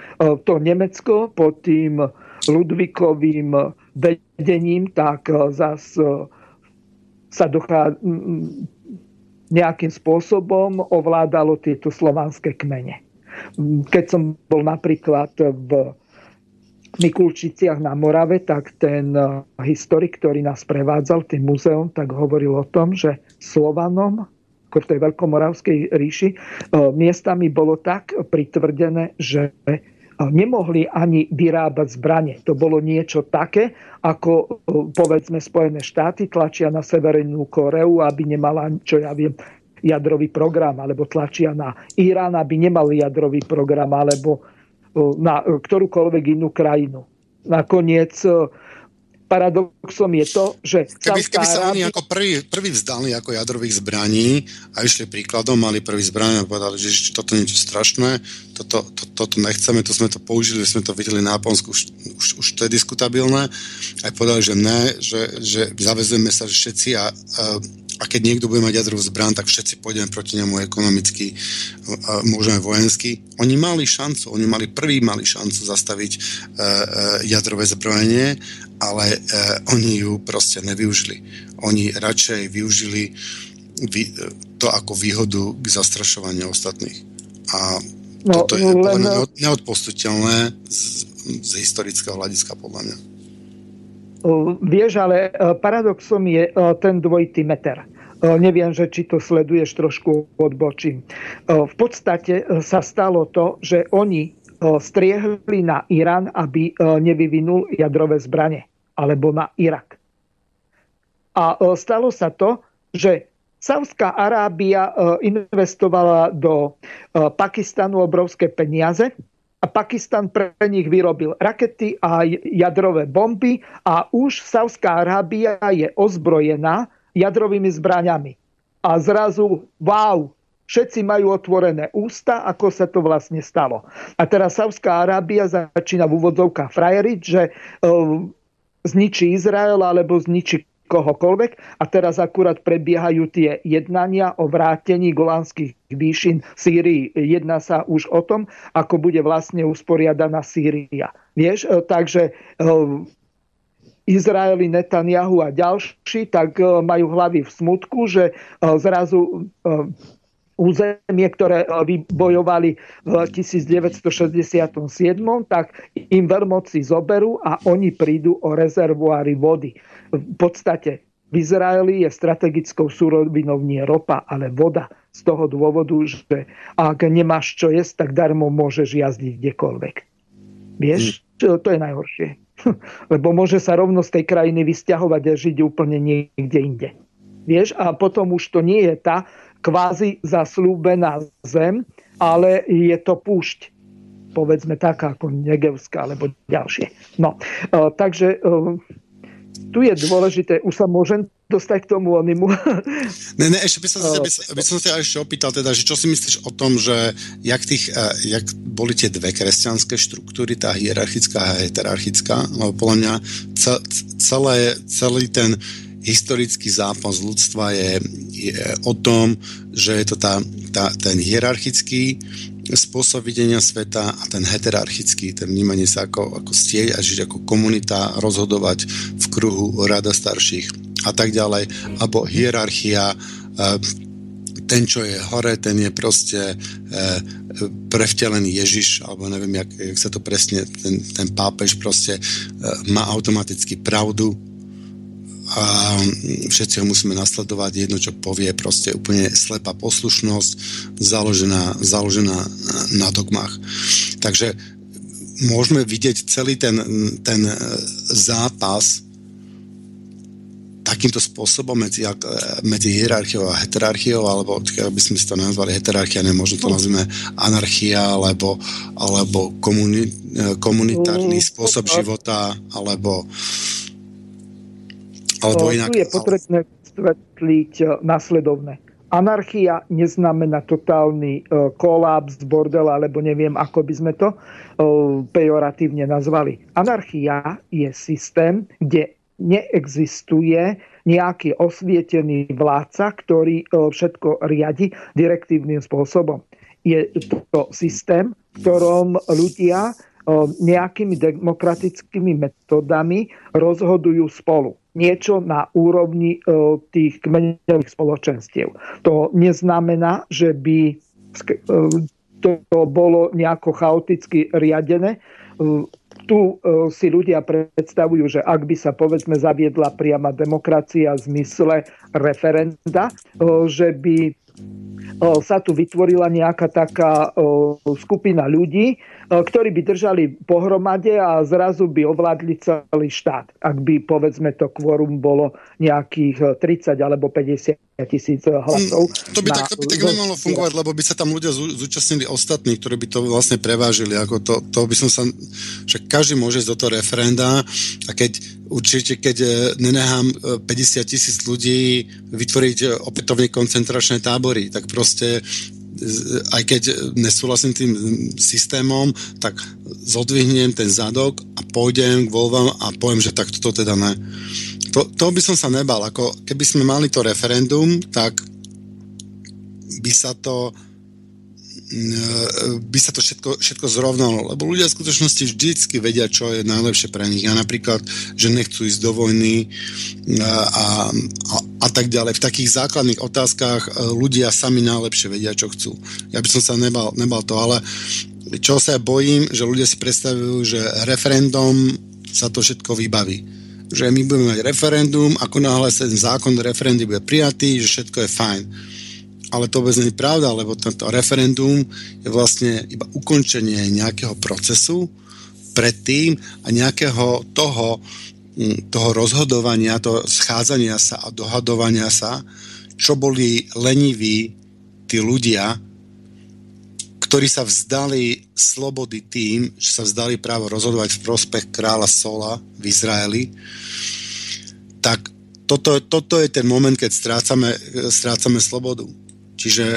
to Nemecko pod tým Ludvíkovým vedením, tak zas sa dochá... nejakým spôsobom ovládalo tieto slovanské kmene. Keď som bol napríklad v Mikulčiciach na Morave, tak ten historik, ktorý nás prevádzal tým múzeom, tak hovoril o tom, že Slovanom v tej veľkomoravskej ríši miestami bolo tak pritvrdené, že nemohli ani vyrábať zbrane. To bolo niečo také, ako povedzme Spojené štáty tlačia na Severnú Koreu, aby nemala, čo ja viem, jadrový program, alebo tlačia na Irán, aby nemal jadrový program, alebo na ktorúkoľvek inú krajinu. Nakoniec paradoxom je to, že... Keby, keby sa oni ako prvý, prvý vzdali ako jadrových zbraní a išli príkladom, mali prvý zbraní a povedali, že toto je niečo strašné, toto, to, toto nechceme, to sme to použili, sme to videli na Japonsku, už, už, už to je diskutabilné. Aj povedali, že ne, že, že zavezujeme sa všetci a, a, A keď niekto bude mať jadrovú zbraň, tak všetci pôjdeme proti nemu ekonomicky, môžeme vojensky. Oni mali šancu, oni mali prvý mali šancu zastaviť jadrové zbrojenie, ale oni ju proste nevyužili. Oni radšej využili to ako výhodu k zastrašovaniu ostatných. A toto je podľa mňa neodpustiteľné z, z historického hľadiska, podľa mňa. Vieš, ale paradoxom je ten dvojitý meter. Neviem, že či to sleduješ, trošku odbočím. V podstate sa stalo to, že oni striehli na Irán, aby nevyvinul jadrové zbrane, alebo na Irak. A stalo sa to, že Saudská Arábia investovala do Pakistanu obrovské peniaze, a Pakistan pre nich vyrobil rakety a jadrové bomby a už Saudská Arábia je ozbrojená jadrovými zbraňami. A zrazu, wow, všetci majú otvorené ústa, ako sa to vlastne stalo. A teraz Saudská Arábia začína v úvodzovkách frajeriť, že zničí Izrael alebo zničí kohokoľvek. A teraz akurát prebiehajú tie jednania o vrátení Golanských výšin Sýrii. Jedná sa už o tom, ako bude vlastne usporiadaná Sýria. Vieš, takže Izraeli, Netanyahu a ďalší tak majú hlavy v smutku, že zrazu územie, ktoré vybojovali v devätnásťstošesťdesiatsedem, tak im vermoci zoberú a oni prídu o rezervuári vody. V podstate v Izraeli je strategickou surovinou nie ropa, ale voda. Z toho dôvodu, že ak nemáš čo jesť, tak darmo môžeš jazdiť kdekoľvek. Vieš, mm. to je najhoršie. Lebo môže sa rovno z tej krajiny vysťahovať a žiť úplne niekde inde. Vieš, a potom už to nie je tá kvázi zasľúbená zem, ale je to púšť, povedzme taká ako Negevská alebo ďalšie. No, uh, takže uh, tu je dôležité, už sa môžem dostať k tomu onimu. Ne, ne, ešte by som, uh, by, by som sa ešte opýtal, teda, že čo si myslíš o tom, že jak, tých, jak boli tie dve kresťanské štruktúry, tá hierarchická a heterarchická, lebo podľa mňa cel, celé, celý ten historický zápas ľudstva je, je o tom, že je to tá, tá, ten hierarchický spôsob videnia sveta a ten heterarchický, ten vnímanie sa ako, ako stieť a žiť ako komunita, rozhodovať v kruhu rada starších a tak ďalej, alebo hierarchia, ten, čo je hore, ten je proste prevtelený Ježiš, alebo neviem, jak, jak sa to presne, ten, ten pápež proste má automaticky pravdu a všetci ho musíme nasledovať, jedno čo povie, proste úplne slepá poslušnosť založená, založená na dogmách. Takže môžeme vidieť celý ten, ten zápas takýmto spôsobom medzi, medzi hierarchiou a heterarchiou, alebo by sme si to nazvali heterarchia, nemôžeme to nazvime anarchia, alebo, alebo komuni, komunitárny spôsob života, alebo Inak, tu je potrebné vysvetliť nasledovné. Anarchia neznamená totálny kolaps, bordel, alebo neviem, ako by sme to pejoratívne nazvali. Anarchia je systém, kde neexistuje nejaký osvietený vládca, ktorý všetko riadi direktívnym spôsobom. Je to systém, v ktorom ľudia nejakými demokratickými metodami rozhodujú spolu. Niečo na úrovni tých kmeňových spoločenstiev. To neznamená, že by to bolo nejako chaoticky riadené. Tu si ľudia predstavujú, že ak by sa povedzme zaviedla priama demokracia v zmysle referenda, že by sa tu vytvorila nejaká taká skupina ľudí, ktorí by držali pohromade a zrazu by ovládli celý štát. Ak by, povedzme, to kvorum bolo nejakých tridsať alebo päťdesiat tisíc hlasov. To by, tak, to by tak nemalo fungovať, lebo by sa tam ľudia zúčastnili ostatní, ktorí by to vlastne prevážili. Ako to, to by som sa, však každý môže ísť do toho referenda a keď určite, keď nenechám päťdesiat tisíc ľudí vytvoriť opätovne koncentračné tábory, tak proste aj keď nesúhlasím tým systémom, tak zodvihnem ten zadok a pôjdem k voľbám a poviem, že tak toto teda ne. To, to by som sa nebal. Ako keby sme mali to referendum, tak by sa to by sa to všetko, všetko zrovnalo. Lebo ľudia v skutočnosti vždycky vedia, čo je najlepšie pre nich. A napríklad, že nechcú ísť do vojny a, a, a tak ďalej. V takých základných otázkach ľudia sami najlepšie vedia, čo chcú. Ja by som sa nebal, nebal to, ale čo sa bojím, že ľudia si predstavujú, že referendum sa to všetko vybaví. Že my budeme mať referendum, ako náhle ten zákon referendy bude prijatý, že všetko je fajn. Ale to vôbec nie je pravda, lebo tento referendum je vlastne iba ukončenie nejakého procesu predtým a nejakého toho, toho rozhodovania, toho schádzania sa a dohadovania sa, čo boli leniví tí ľudia, ktorí sa vzdali slobody tým, že sa vzdali právo rozhodovať v prospech kráľa Saula v Izraeli, tak toto, toto je ten moment, keď strácame, strácame slobodu. Čiže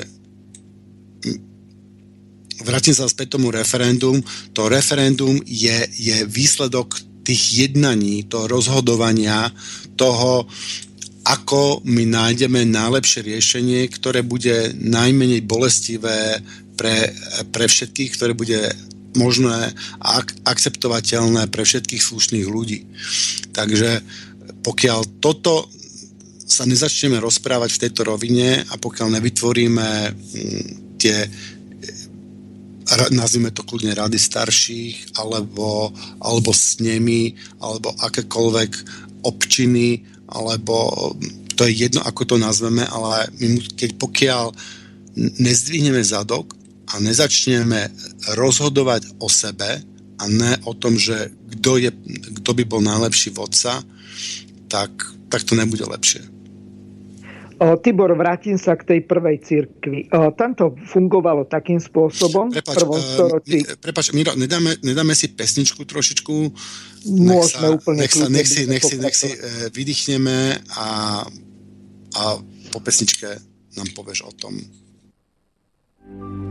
vrátim sa späť tomu referendum. To referendum je, je výsledok tých jednaní, toho rozhodovania, toho, ako my nájdeme najlepšie riešenie, ktoré bude najmenej bolestivé pre, pre všetkých, ktoré bude možné a ak, akceptovateľné pre všetkých slušných ľudí. Takže pokiaľ toto sa nezačneme rozprávať v tejto rovine a pokiaľ nevytvoríme tie, nazvime to kľudne rady starších, alebo, alebo snemy, alebo akékoľvek občiny, alebo to je jedno, ako to nazveme, ale my, keď pokiaľ nezdvihneme zadok a nezačneme rozhodovať o sebe a ne o tom, že kto, je, kto by bol najlepší vodca, tak, tak to nebude lepšie. O, Tibor, vrátim sa k tej prvej cirkvi. O, tam to fungovalo takým spôsobom. Prepač, v prvom storočí. Ne, prepač, Miro, nedáme, nedáme si pesničku trošičku? Môžeme úplne. Nech sa, nech si, nech si, nech si e, vydýchneme a, a po pesničke nám povieš o tom. Amen.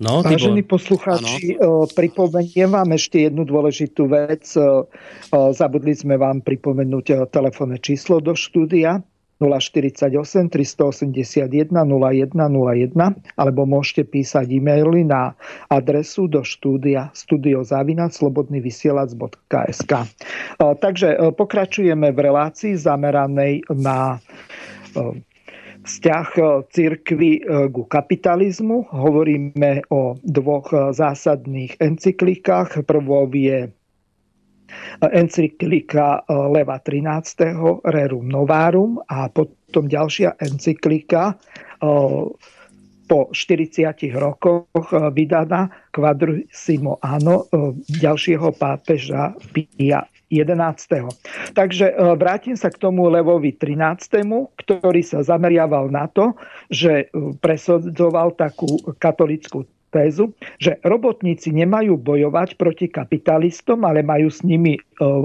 No, vážení poslucháči, ano. Pripomeniem vám ešte jednu dôležitú vec. Zabudli sme vám pripomenúť telefónne číslo do štúdia nula štyridsaťosem tristoosemdesiatjeden nula jeden nula jeden, alebo môžete písať e-maily na adresu do štúdia studio zavináč slobodný vysielač bodka es ká. Takže pokračujeme v relácii zameranej na vzťah cirkvi ku kapitalizmu. Hovoríme o dvoch zásadných encyklikách. Prvou je encyklika Leva trinásteho. Rerum Novarum a potom ďalšia encyklika po štyridsiatich rokoch vydaná Quadragesimo Anno ďalšieho pápeža Pia jedenásteho. Takže vrátim sa k tomu Levovi trinástemu., ktorý sa zameriaval na to, že presudzoval takú katolickú tézu, že robotníci nemajú bojovať proti kapitalistom, ale majú s nimi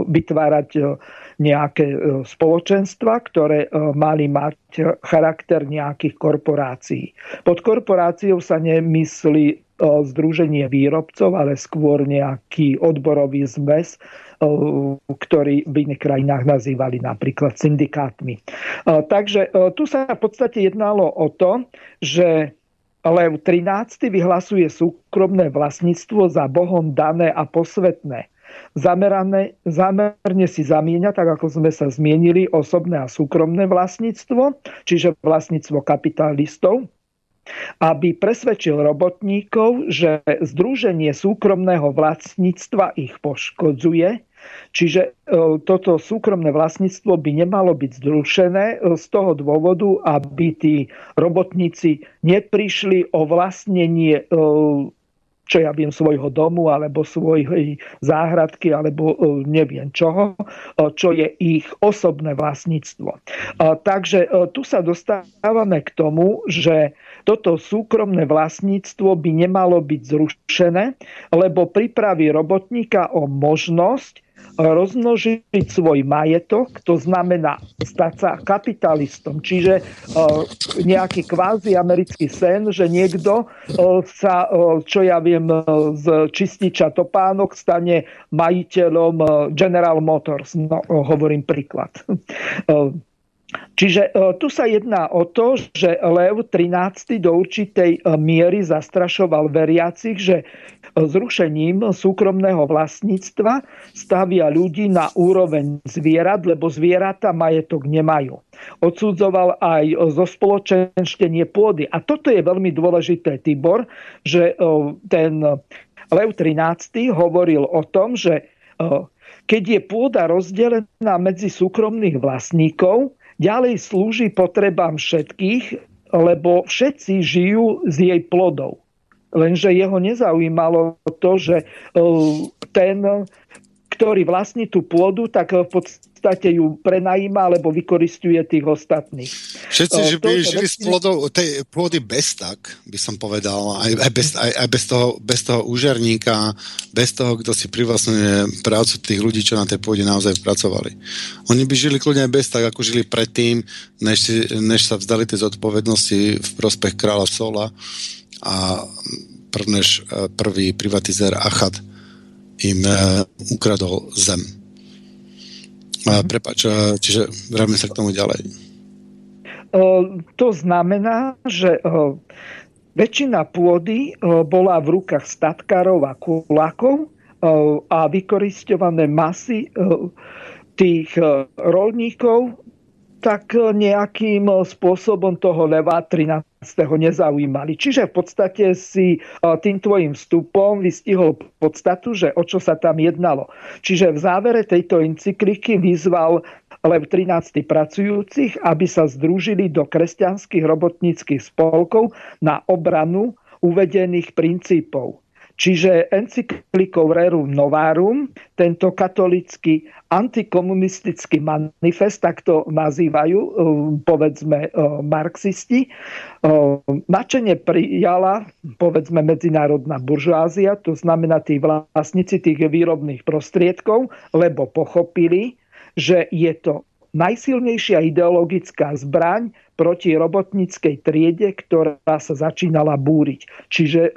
vytvárať nejaké spoločenstva, ktoré mali mať charakter nejakých korporácií. Pod korporáciou sa nemyslí združenie výrobcov, ale skôr nejaký odborový zväz, ktorý v iných krajinách nazývali napríklad syndikátmi. Takže tu sa v podstate jednalo o to, že Lev trinásty. vyhlasuje súkromné vlastníctvo za Bohom dané a posvetné. Zamerané, zamerne si zamieňa, tak ako sme sa zmienili, osobné a súkromné vlastníctvo, čiže vlastníctvo kapitalistov, aby presvedčil robotníkov, že združenie súkromného vlastníctva ich poškodzuje. Čiže toto súkromné vlastníctvo by nemalo byť zrušené z toho dôvodu, aby tí robotníci neprišli o vlastnenie, čo ja viem, svojho domu alebo svojej záhradky alebo neviem čoho, čo je ich osobné vlastníctvo. Takže tu sa dostávame k tomu, že toto súkromné vlastníctvo by nemalo byť zrušené, lebo pripraví robotníka o možnosť rozmnožiť svoj majetok, to znamená stať sa kapitalistom. Čiže nejaký kvázi americký sen, že niekto sa, čo ja viem, z čističa topánok stane majiteľom General Motors. No, hovorím príklad. Čiže tu sa jedná o to, že Lev trinásty. do určitej miery zastrašoval veriacich, že zrušením súkromného vlastníctva stavia ľudí na úroveň zvierat, lebo zvieratá majetok nemajú. Odsudzoval aj zo spoločenštenie pôdy. A toto je veľmi dôležité, Tibor, že ten Lev trinásty. hovoril o tom, že keď je pôda rozdelená medzi súkromných vlastníkov, ďalej slúži potrebám všetkých, lebo všetci žijú z jej plodov. Lenže jeho nezaujímalo to, že ten, ktorý vlastní tú pôdu, tak v podstate ju prenajíma alebo vykoristuje tých ostatných. Všetci že by žili z plodov, tej pôdy bez tak, by som povedal, aj, aj, bez, aj, aj bez, toho, bez toho úžerníka, bez toho, kto si privlastňuje prácu tých ľudí, čo na tej pôde naozaj pracovali. Oni by žili kľudne aj bez tak, ako žili predtým, než, si, než sa vzdali tej zodpovednosti v prospech kráľa Saula a prvnež prvý privatizér Achab im uh, ukradol zem. Uh, Prepáč, uh, čiže vráme sa k tomu ďalej. Uh, to znamená, že uh, väčšina pôdy uh, bola v rukách statkárov a kulákov uh, a vykorisťované masy uh, tých uh, rolníkov tak nejakým spôsobom toho Leva trinásteho. nezaujímali. Čiže v podstate si tým tvojim vstupom vystihol podstatu, že o čo sa tam jednalo. Čiže v závere tejto encykliky vyzval Lev trinásty. pracujúcich, aby sa združili do kresťanských robotníckych spolkov na obranu uvedených princípov. Čiže encyklikou Rerum Novarum, tento katolícky antikomunistický manifest, tak to nazývajú, povedzme, marxisti, nadšene prijala, povedzme, medzinárodná buržoázia, to znamená tí vlastníci tých výrobných prostriedkov, lebo pochopili, že je to najsilnejšia ideologická zbraň proti robotníckej triede, ktorá sa začínala búriť. Čiže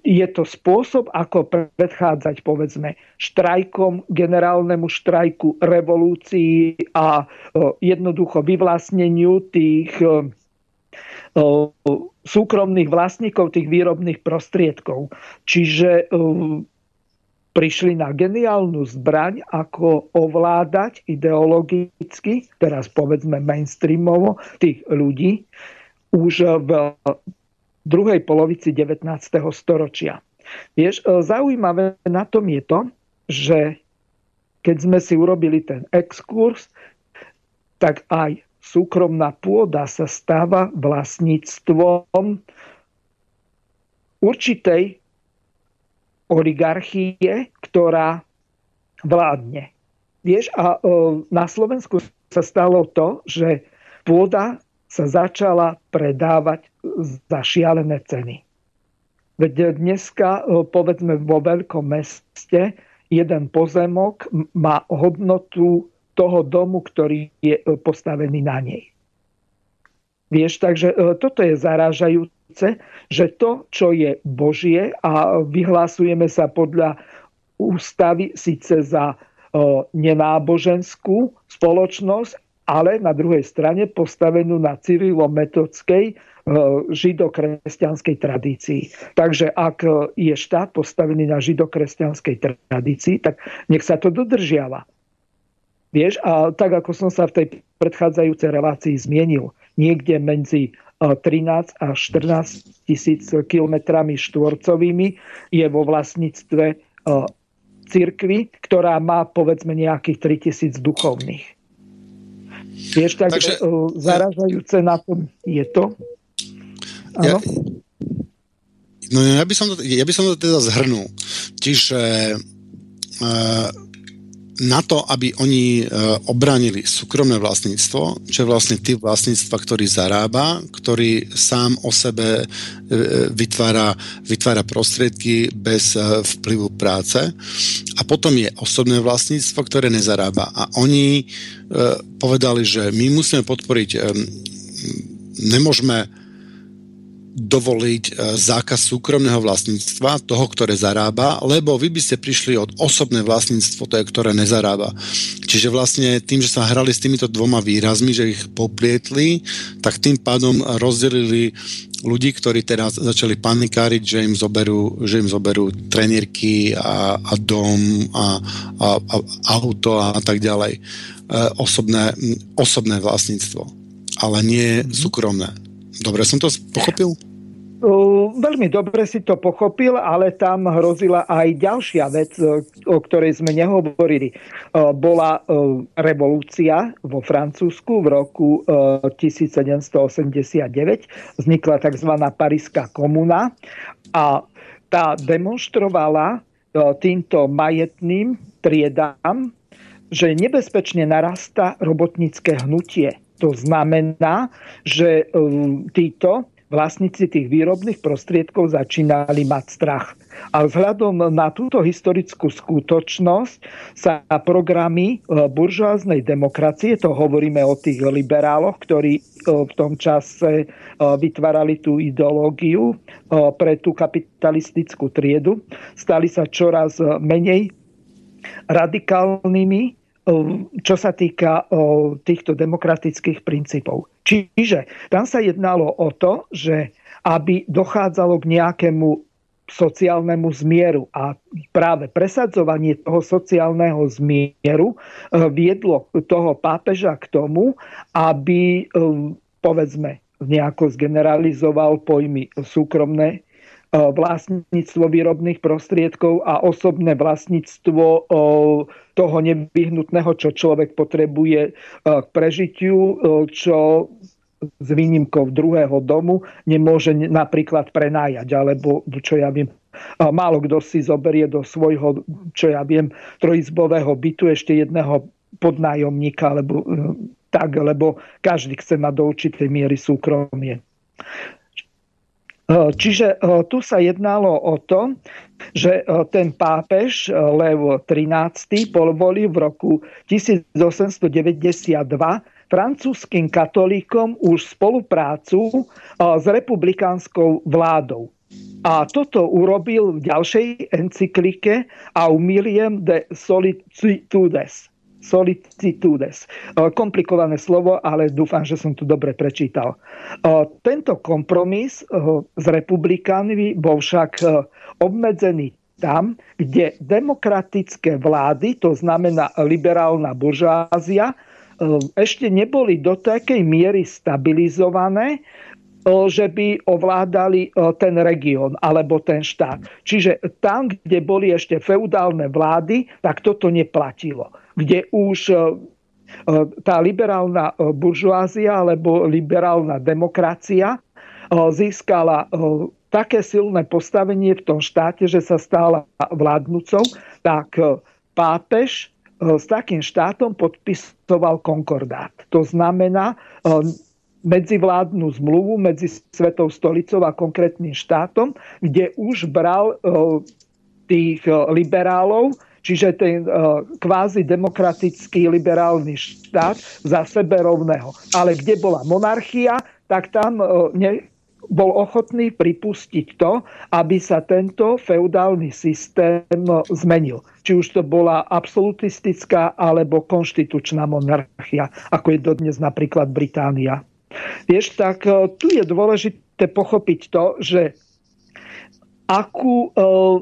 je to spôsob, ako predchádzať, povedzme, štrajkom, generálnemu štrajku, revolúcii a jednoducho vyvlastneniu tých súkromných vlastníkov tých výrobných prostriedkov. Čiže prišli na geniálnu zbraň, ako ovládať ideologicky, teraz povedzme mainstreamovo, tých ľudí už v druhej polovici devätnásteho storočia. Vieš, zaujímavé na tom je to, že keď sme si urobili ten exkurs, tak aj súkromná pôda sa stáva vlastníctvom určitej oligarchie, ktorá vládne. Vieš, a na Slovensku sa stalo to, že pôda sa začala predávať za šialené ceny. Veď dneska, povedzme, vo veľkom meste jeden pozemok má hodnotu toho domu, ktorý je postavený na nej. Vieš, takže toto je zarážajúce, že to, čo je Božie a vyhlásujeme sa podľa ústavy síce za nenáboženskú spoločnosť, ale na druhej strane postavenú na cyrilometodskej židokresťanskej tradícii. Takže ak je štát postavený na židokresťanskej tradícii, tak nech sa to dodržiava. Vieš, a tak ako som sa v tej predchádzajúcej relácii zmienil, niekde medzi trinásť až štrnásť tisíc kilometrami štvorcovými je vo vlastníctve cirkvi, ktorá má povedzme nejakých tritisíc duchovných. Vieš, tak takže, zaražajúce na tom je to. Áno? Ja, no ja by som to, ja by som to teda zhrnul. Čiže uh, na to, aby oni obránili súkromné vlastníctvo, čo je vlastne typ vlastníctva, ktorý zarába, ktorý sám o sebe vytvára, vytvára prostriedky bez vplyvu práce. A potom je osobné vlastníctvo, ktoré nezarába. A oni povedali, že my musíme podporiť, nemôžeme dovoliť zákaz súkromného vlastníctva, toho, ktoré zarába, lebo vy by ste prišli od osobné vlastníctvo, to je, ktoré nezarába. Čiže vlastne tým, že sa hrali s týmito dvoma výrazmi, že ich poplietli, tak tým pádom rozdelili ľudí, ktorí teraz začali panikáriť, že im zoberú, že im zoberú trenírky a, a dom a, a, a auto a tak ďalej. E, osobné, osobné vlastníctvo, ale nie súkromné. Dobre som to pochopil? Uh, veľmi dobre si to pochopil, ale tam hrozila aj ďalšia vec, o ktorej sme nehovorili. Uh, bola uh, revolúcia vo Francúzsku v roku uh, tisícsedemstoosemdesiatdeväť. Vznikla tzv. Parížska komuna a tá demonštrovala uh, týmto majetným triedám, že nebezpečne narastá robotnícke hnutie. To znamená, že títo vlastníci tých výrobných prostriedkov začínali mať strach. A vzhľadom na túto historickú skutočnosť sa programy buržoáznej demokracie, to hovoríme o tých liberáloch, ktorí v tom čase vytvárali tú ideológiu pre tú kapitalistickú triedu, stali sa čoraz menej radikálnymi, čo sa týka týchto demokratických princípov. Čiže tam sa jednalo o to, že aby dochádzalo k nejakému sociálnemu zmieru a práve presadzovanie toho sociálneho zmieru viedlo toho pápeža k tomu, aby povedzme nejako zgeneralizoval pojmy súkromné vlastníctvo výrobných prostriedkov a osobné vlastníctvo toho nevyhnutného, čo človek potrebuje k prežitiu, čo s výnimkou druhého domu nemôže napríklad prenájať, alebo čo ja viem, málo kto si zoberie do svojho, čo ja viem, trojizbového bytu ešte jedného podnájomníka, alebo tak, lebo každý chce mať do určitej miery súkromie. Čiže tu sa jednalo o to, že ten pápež Lev trinásty povolil v roku tisíc osemsto deväťdesiatdva francúzskym katolíkom už spoluprácu s republikánskou vládou. A toto urobil v ďalšej encyklike Humilium de Sollicitudes. Sollicitudes. Komplikované slovo, ale dúfam, že som to dobre prečítal. Tento kompromis s republikánmi bol však obmedzený tam, kde demokratické vlády, to znamená liberálna buržoázia, ešte neboli do takej miery stabilizované, že by ovládali ten región alebo ten štát. Čiže tam, kde boli ešte feudálne vlády, tak toto neplatilo. Kde už tá liberálna buržoázia alebo liberálna demokracia získala také silné postavenie v tom štáte, že sa stala vládnucou, tak pápež s takým štátom podpisoval konkordát. To znamená medzivládnu zmluvu medzi Svätou Stolicou a konkrétnym štátom, kde už bral tých liberálov, čiže ten kvázi demokratický liberálny štát za sebe rovného. Ale kde bola monarchia, tak tam ne, bol ochotný pripustiť to, aby sa tento feudálny systém zmenil. Či už to bola absolutistická alebo konštitučná monarchia, ako je dodnes napríklad Británia. Vieš, tak tu je dôležité pochopiť to, že akú e,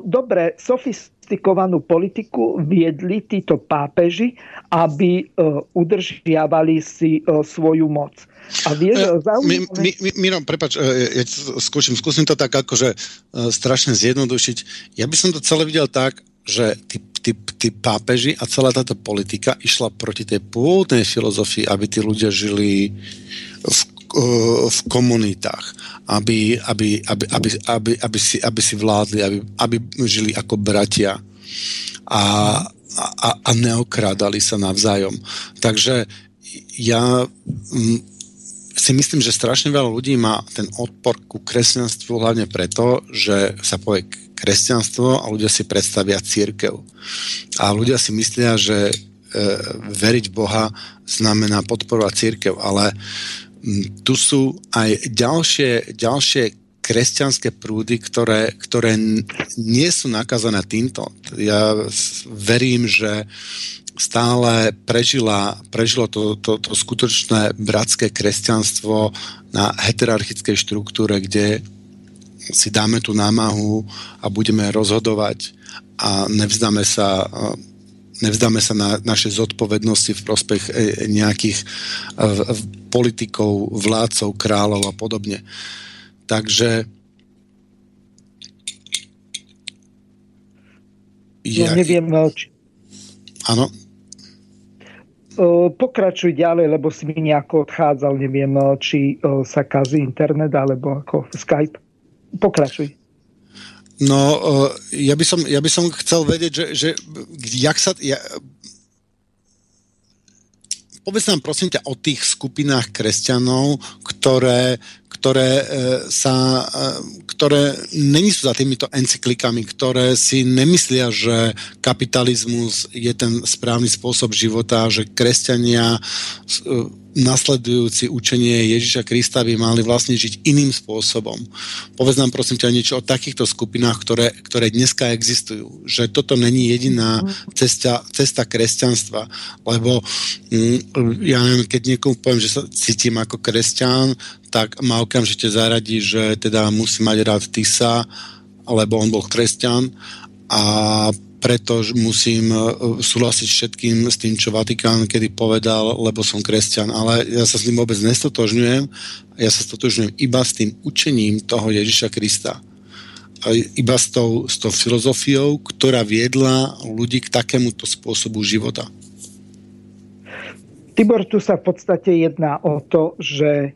dobre sofistikovanú politiku viedli títo pápeži, aby e, udržiavali si e, svoju moc. A vieš, e, zaujímavé... Mi, mi, Mirom, prepáč, ja skúsim, skúsim to tak akože strašne zjednodušiť. Ja by som to celé videl tak, že tí, tí, tí pápeži a celá táto politika išla proti tej pôvodnej filozofii, aby tí ľudia žili v, v komunitách, aby, aby, aby, aby, aby, aby, si, aby si vládli, aby, aby žili ako bratia a, a, a neokrádali sa navzájom. Takže ja si myslím, že strašne veľa ľudí má ten odpor ku kresťanstvu hlavne preto, že sa povie kresťanstvo a ľudia si predstavia cirkev. A ľudia si myslia, že e, veriť Boha znamená podporovať cirkev, ale m, tu sú aj ďalšie, ďalšie kresťanské prúdy, ktoré, ktoré nie sú nakazané týmto. Ja verím, že stále prežila, prežilo to, to, to skutočné bratské kresťanstvo na heterarchickej štruktúre, kde si dáme tú námahu a budeme rozhodovať a nevzdáme sa, nevzdáme sa na naše zodpovednosti v prospech nejakých politikov, vládcov, kráľov a podobne. Takže ja no, neviem, či... Áno. Pokračuj ďalej, lebo si mi nejako odchádzal, neviem, či sa kazí internet alebo ako Skype. Pokračuj. No, ja by som, ja by som chcel vedieť, že, že jak sa... Ja... Povedz nám, prosím ťa, o tých skupinách kresťanov, ktoré, ktoré sa... ktoré není sú za týmito encyklikami, ktoré si nemyslia, že kapitalizmus je ten správny spôsob života, že kresťania nasledujúci učenie Ježiša Krista by mali vlastne žiť iným spôsobom. Povedz nám, prosím ťa, niečo o takýchto skupinách, ktoré, ktoré dneska existujú. Že toto není jediná cesta, cesta kresťanstva. Lebo ja neviem, keď niekomu poviem, že sa cítim ako kresťan, tak ma okamžite zaradí, že teda musí mať rád Tisa, lebo on bol kresťan a preto musím súhlasiť všetkým s tým, čo Vatikán kedy povedal, lebo som kresťan. Ale ja sa s ním vôbec nestotožňujem. Ja sa stotožňujem iba s tým učením toho Ježiša Krista. Iba s tou, s tou filozofiou, ktorá viedla ľudí k takémuto spôsobu života. Tibor, tu sa v podstate jedná o to, že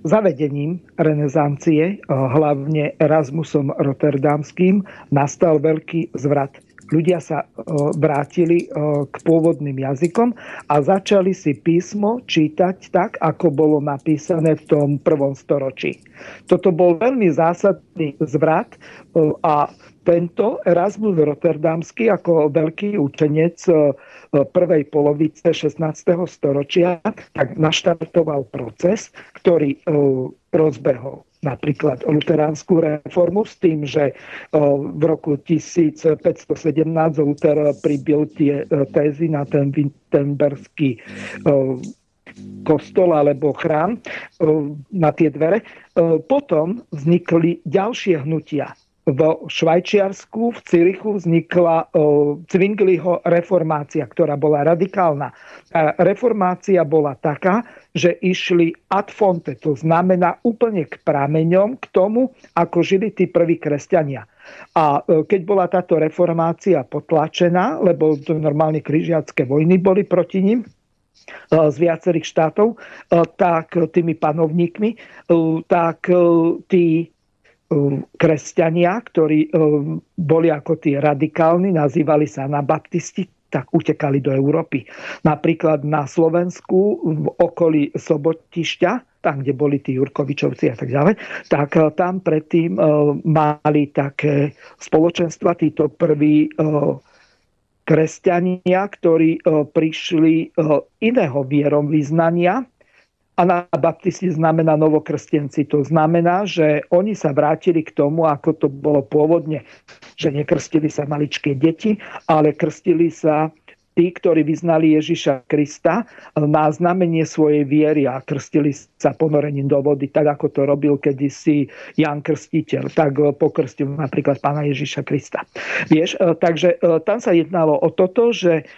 zavedením renesancie, hlavne Erasmusom Rotterdamským, nastal veľký zvrat Ľudia sa vrátili k pôvodným jazykom a začali si písmo čítať tak, ako bolo napísané v tom prvom storočí. Toto bol veľmi zásadný zvrat a tento Erasmus Rotterdamský ako veľký učenec prvej polovice šestnásteho storočia tak naštartoval proces, ktorý rozbehol napríklad luteránsku reformu s tým, že v roku tisícpäťstosedemnásť Luther pribil tie tézy na ten wittenberský kostol alebo chrám, na tie dvere. Potom vznikli ďalšie hnutia. V Švajčiarsku, v Cirichu vznikla Zwingliho reformácia, ktorá bola radikálna. A reformácia bola taká, že išli ad fonte, to znamená úplne k prameňom, k tomu, ako žili tí prví kresťania. A keď bola táto reformácia potlačená, lebo normálne križiacké vojny boli proti nim z viacerých štátov, tak tými panovníkmi, tak tí kresťania, ktorí boli ako tí radikálni, nazývali sa anabaptisti, tak utekali do Európy. Napríklad na Slovensku, v okolí Sobotišťa, tam, kde boli tí Jurkovičovci a tak ďalej, tak tam predtým mali také spoločenstva, títo prví kresťania, ktorí prišli iného vierovyznania. Anabaptisti znamená novokrstenci. To znamená, že oni sa vrátili k tomu, ako to bolo pôvodne. Že nekrstili sa maličké deti, ale krstili sa tí, ktorí vyznali Ježiša Krista na znamenie svojej viery a krstili sa ponorením do vody, tak ako to robil kedysi Ján Krstiteľ. Tak pokrstil napríklad pána Ježiša Krista. Vieš, takže tam sa jednalo o toto, že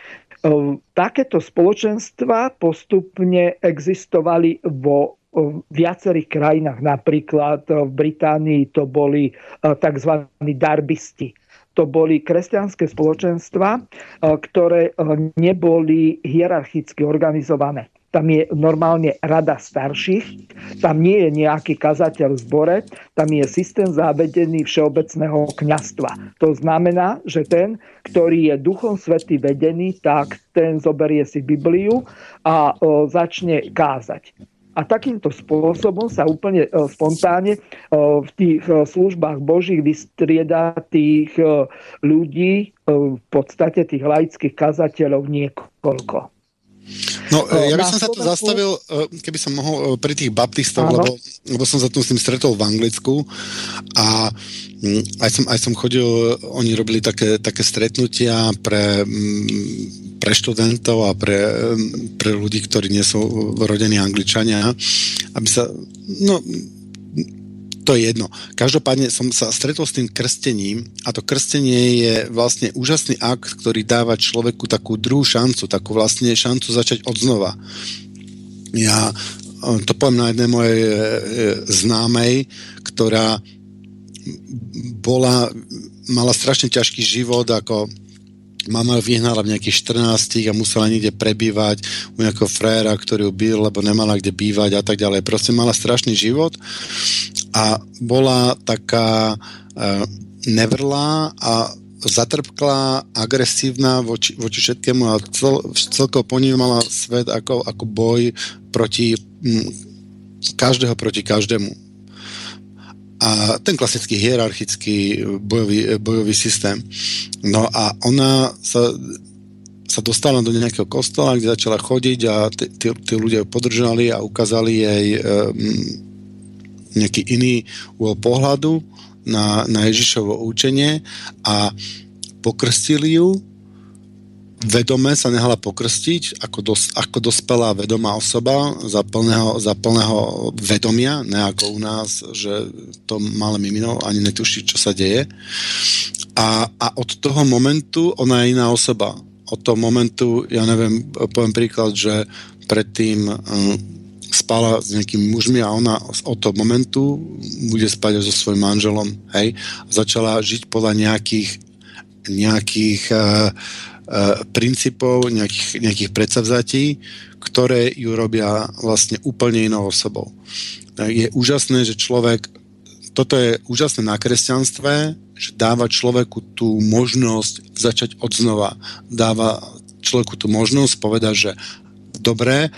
takéto spoločenstva postupne existovali vo viacerých krajinách. Napríklad v Británii to boli tzv. Darbisti. To boli kresťanské spoločenstva, ktoré neboli hierarchicky organizované. Tam je normálne rada starších, tam nie je nejaký kazateľ v zbore, tam je systém zavedený všeobecného kňazstva. To znamená, že ten, ktorý je Duchom Svätým vedený, tak ten zoberie si Bibliu a o, začne kázať. A takýmto spôsobom sa úplne spontánne v tých službách Božích vystriedá tých ľudí, v podstate tých laických kazateľov niekoľko. No, ja by som sa tu zastavil, keby som mohol, pri tých baptistov, lebo, lebo som sa tu s tým stretol v Anglicku a aj som, aj som chodil, oni robili také, také stretnutia pre, pre študentov a pre, pre ľudí, ktorí nie sú rodení Angličania, aby sa, no, to je jedno. Každopádne som sa stretol s tým krstením a to krstenie je vlastne úžasný akt, ktorý dáva človeku takú druhú šancu, takú vlastne šancu začať odznova. Ja to poviem na jednej mojej známej, ktorá bola, mala strašne ťažký život, ako mama ju vyhnala v nejakých štrnástich a musela niekde prebývať u nejakého frajera, ktorý ju bil, lebo nemala kde bývať a tak ďalej. Proste mala strašný život a bola taká uh, nevrlá a zatrpklá, agresívna voči, voči všetkému a cel, celkovo ponímala svet ako, ako boj proti m, každého proti každému. A ten klasický hierarchický bojový, bojový systém. No a ona sa, sa dostala do nejakého kostola, kde začala chodiť a tí, tí ľudia ju podržali a ukázali jej um, nejaký iný uhol pohľadu na, na Ježišovo učenie a pokrstili ju. Vedome sa nehala pokrstiť, ako, dos, ako dospelá vedomá osoba za plného, za plného vedomia, ne ako u nás, že to malé mimino ani netuší, čo sa deje. A, a od toho momentu ona je iná osoba. Od toho momentu, ja neviem, poviem príklad, že predtým hm, spala s nejakými mužmi a ona od toho momentu bude spať so svojím manželom. Hej? Začala žiť podľa nejakých nejakých uh, princípov, nejakých, nejakých predsavzatí, ktoré ju robia vlastne úplne inou osobou. Je úžasné, že človek toto je úžasné na kresťanstve, že dáva človeku tú možnosť začať odznova. Dáva človeku tú možnosť povedať, že dobre,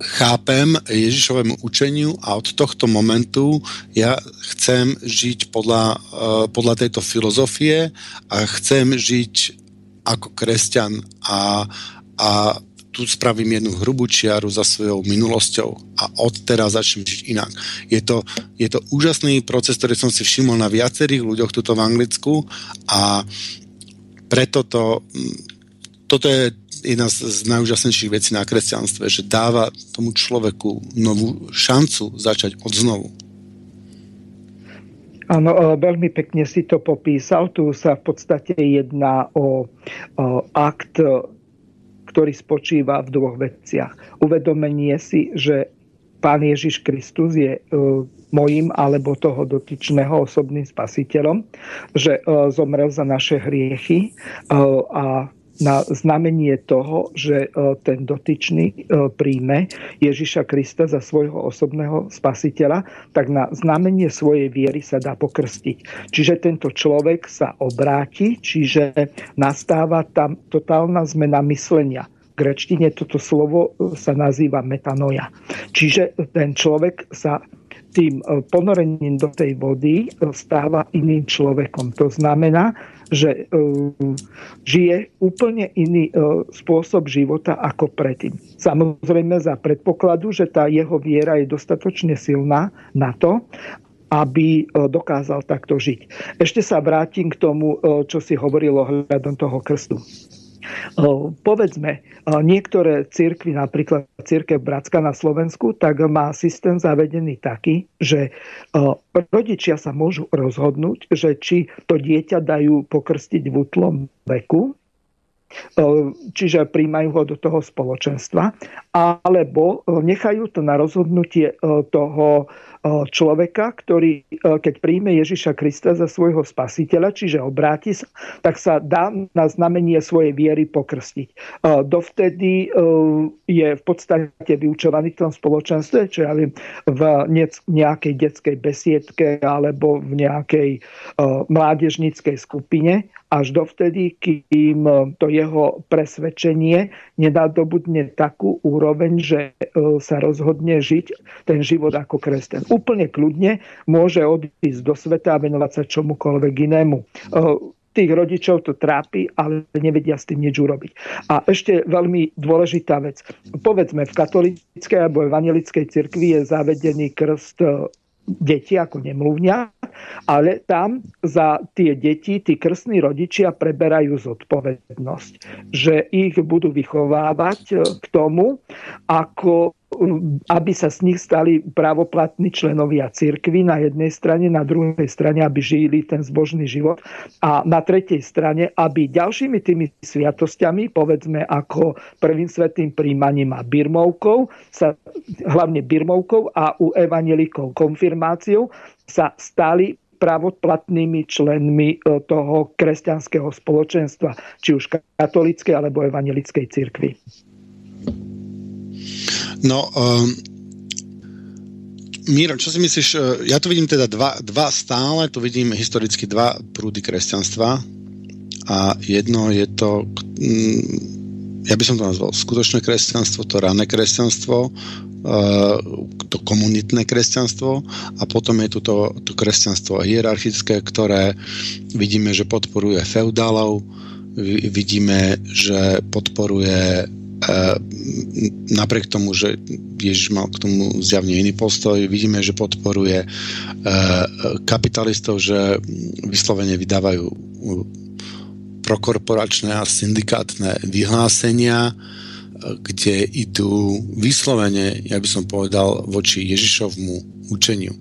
chápem Ježišovému učeniu a od tohto momentu ja chcem žiť podľa, podľa tejto filozofie a chcem žiť ako kresťan a, a tu spravím jednu hrubú čiaru za svojou minulosťou a odteraz začnem žiť inak. Je to, je to úžasný proces, ktorý som si všimol na viacerých ľuďoch tuto v Anglicku a preto to, toto je jedna z najúžasnejších vecí na kresťanstve, že dáva tomu človeku novú šancu začať odznovu. Áno, veľmi pekne si to popísal. Tu sa v podstate jedná o, o akt, ktorý spočíva v dvoch veciach. Uvedomenie si, že Pán Ježiš Kristus je mojím alebo toho dotyčného osobným spasiteľom, že zomrel za naše hriechy a na znamenie toho, že ten dotyčný príjme Ježiša Krista za svojho osobného spasiteľa, tak na znamenie svojej viery sa dá pokrstiť. Čiže tento človek sa obráti, čiže nastáva tam totálna zmena myslenia. V gréčtine toto slovo sa nazýva metanoia. Čiže ten človek sa tým ponorením do tej vody stáva iným človekom. To znamená, že žije úplne iný spôsob života ako predtým. Samozrejme za predpokladu, že tá jeho viera je dostatočne silná na to, aby dokázal takto žiť. Ešte sa vrátim k tomu, čo si hovorilo ohľadom toho krstu. Povedzme, niektoré cirkvi, napríklad cirkev Bratská na Slovensku, tak má systém zavedený taký, že rodičia sa môžu rozhodnúť, že či to dieťa dajú pokrstiť v útlom veku, čiže príjmajú ho do toho spoločenstva, alebo nechajú to na rozhodnutie toho človeka, ktorý, keď príjme Ježiša Krista za svojho spasiteľa, čiže obráti sa, tak sa dá na znamenie svojej viery pokrstiť. Dovtedy je v podstate vyučovaný v tom spoločenstve, čo ja viem, v nejakej detskej besiedke alebo v nejakej mládežníckej skupine, až dovtedy, kým to jeho presvedčenie nenadobudne takú úroveň, že sa rozhodne žiť ten život ako kresťan. Úplne kľudne môže odísť do sveta a venovať sa čomukoľvek inému. Tých rodičov to trápi, ale nevedia s tým nič urobiť. A ešte veľmi dôležitá vec. Povedzme, v katolíckej alebo evanjelickej cirkvi je zavedený krst deti ako nemluvňa, ale tam za tie deti, tí krstní rodičia preberajú zodpovednosť, že ich budú vychovávať k tomu, ako aby sa z nich stali právoplatní členovia cirkvi na jednej strane, na druhej strane, aby žili ten zbožný život a na tretej strane, aby ďalšími tými sviatosťami, povedzme ako prvým svätým príjmaním a birmovkou, sa, hlavne birmovkou a u evanjelikov konfirmáciou, sa stali právoplatnými členmi toho kresťanského spoločenstva, či už katolíckej alebo evanjelickej cirkvi. No, um, Miro, čo si myslíš, ja tu vidím teda dva, dva stále, tu vidím historicky dva prúdy kresťanstva a jedno je to, ja by som to nazval skutočné kresťanstvo, to rané kresťanstvo, to komunitné kresťanstvo a potom je tu to, to kresťanstvo hierarchické, ktoré vidíme, že podporuje feudálov, vidíme, že podporuje napriek tomu, že Ježiš mal k tomu zjavne iný postoj, vidíme, že podporuje kapitalistov, že vyslovene vydávajú prokorporačné a syndikátne vyhlásenia, kde idú vyslovene, ja by som povedal, voči Ježišovmu učeniu.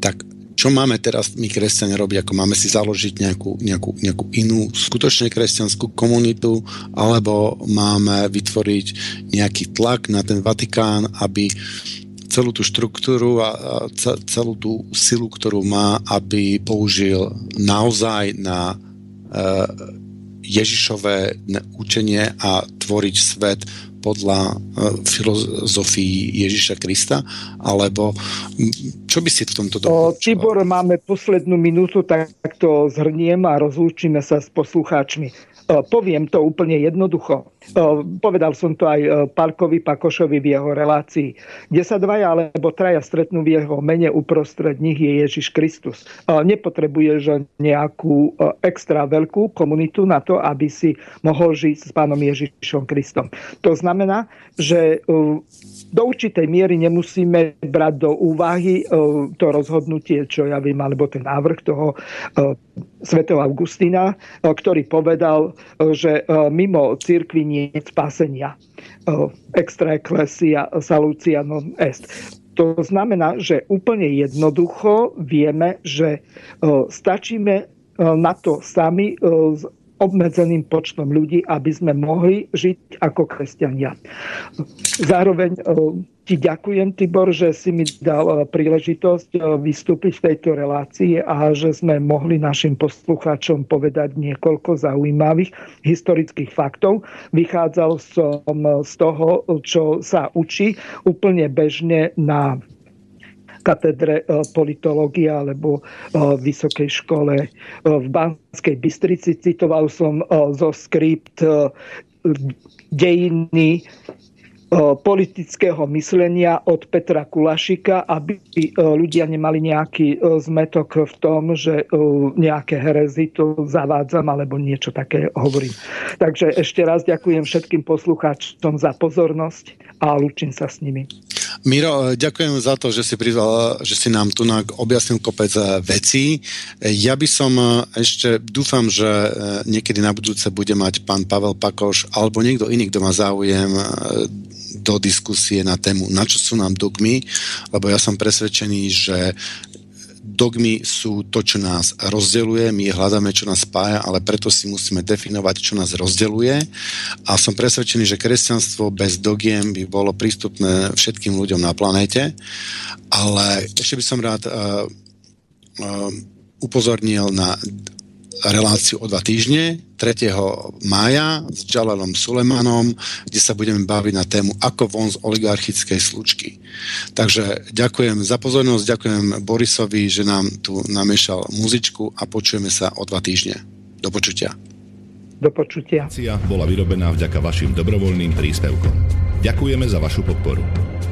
Tak čo máme teraz my kresťania robiť, ako máme si založiť nejakú, nejakú, nejakú inú skutočne kresťanskú komunitu, alebo máme vytvoriť nejaký tlak na ten Vatikán, aby celú tú štruktúru a celú tú silu, ktorú má, aby použil naozaj na Ježišové učenie a tvoriť svet podľa filozofii Ježiša Krista, alebo čo by si v tomto doporučoval? Tibor, máme poslednú minútu, tak to zhrniem a rozlúčime sa s poslucháčmi. Poviem to úplne jednoducho. Povedal som to aj Pálkovi Pakošovi v jeho relácii. Kde sa dvaja alebo traja stretnú v jeho mene, uprostred nich je Ježiš Kristus. Nepotrebuješ nejakú extra veľkú komunitu na to, aby si mohol žiť s Pánom Ježišom Kristom. To znamená, že do určitej miery nemusíme brať do úvahy to rozhodnutie, čo ja vím, alebo ten návrh toho svätého Augustína, ktorý povedal, že mimo cirkvi nie je spásenia. Extra ecclesia salutia non est. To znamená, že úplne jednoducho vieme, že stačíme na to sami s obmedzeným počtom ľudí, aby sme mohli žiť ako kresťania. Zároveň ti ďakujem, Tibor, že si mi dal príležitosť vystúpiť v tejto relácii a že sme mohli našim poslucháčom povedať niekoľko zaujímavých historických faktov. Vychádzal som z toho, čo sa učí úplne bežne na katedre politológie alebo vysokej škole v Banskej Bystrici. Citoval som zo skript Dejiny politického myslenia od Petra Kulašika, aby ľudia nemali nejaký zmetok v tom, že nejaké herezy to zavádzam alebo niečo také hovorím. Takže ešte raz ďakujem všetkým poslucháčom za pozornosť a lúčim sa s nimi. Miro, ďakujem za to, že si prizval, že si nám tu objasnil kopec vecí. Ja by som ešte, dúfam, že niekedy na budúce bude mať pán Pavel Pakoš alebo niekto iný, kto má záujem do diskusie na tému, na čo sú nám dogmy, lebo ja som presvedčený, že dogmy sú to, čo nás rozdeľuje, my hľadáme, čo nás spája, ale preto si musíme definovať, čo nás rozdeľuje, a som presvedčený, že kresťanstvo bez dogiem by bolo prístupné všetkým ľuďom na planéte, ale ešte by som rád uh, uh, upozornil na reláciu o dva týždne, tretieho mája s Džalalom Sulemanom, kde sa budeme baviť na tému ako von z oligarchickej slučky. Takže ďakujem za pozornosť, ďakujem Borisovi, že nám tu namiešal muzičku, a počujeme sa o dva týždne. Do počutia. Do počutia. Bola vyrobená vďaka vašim dobrovoľným príspevkom. Ďakujeme za vašu podporu.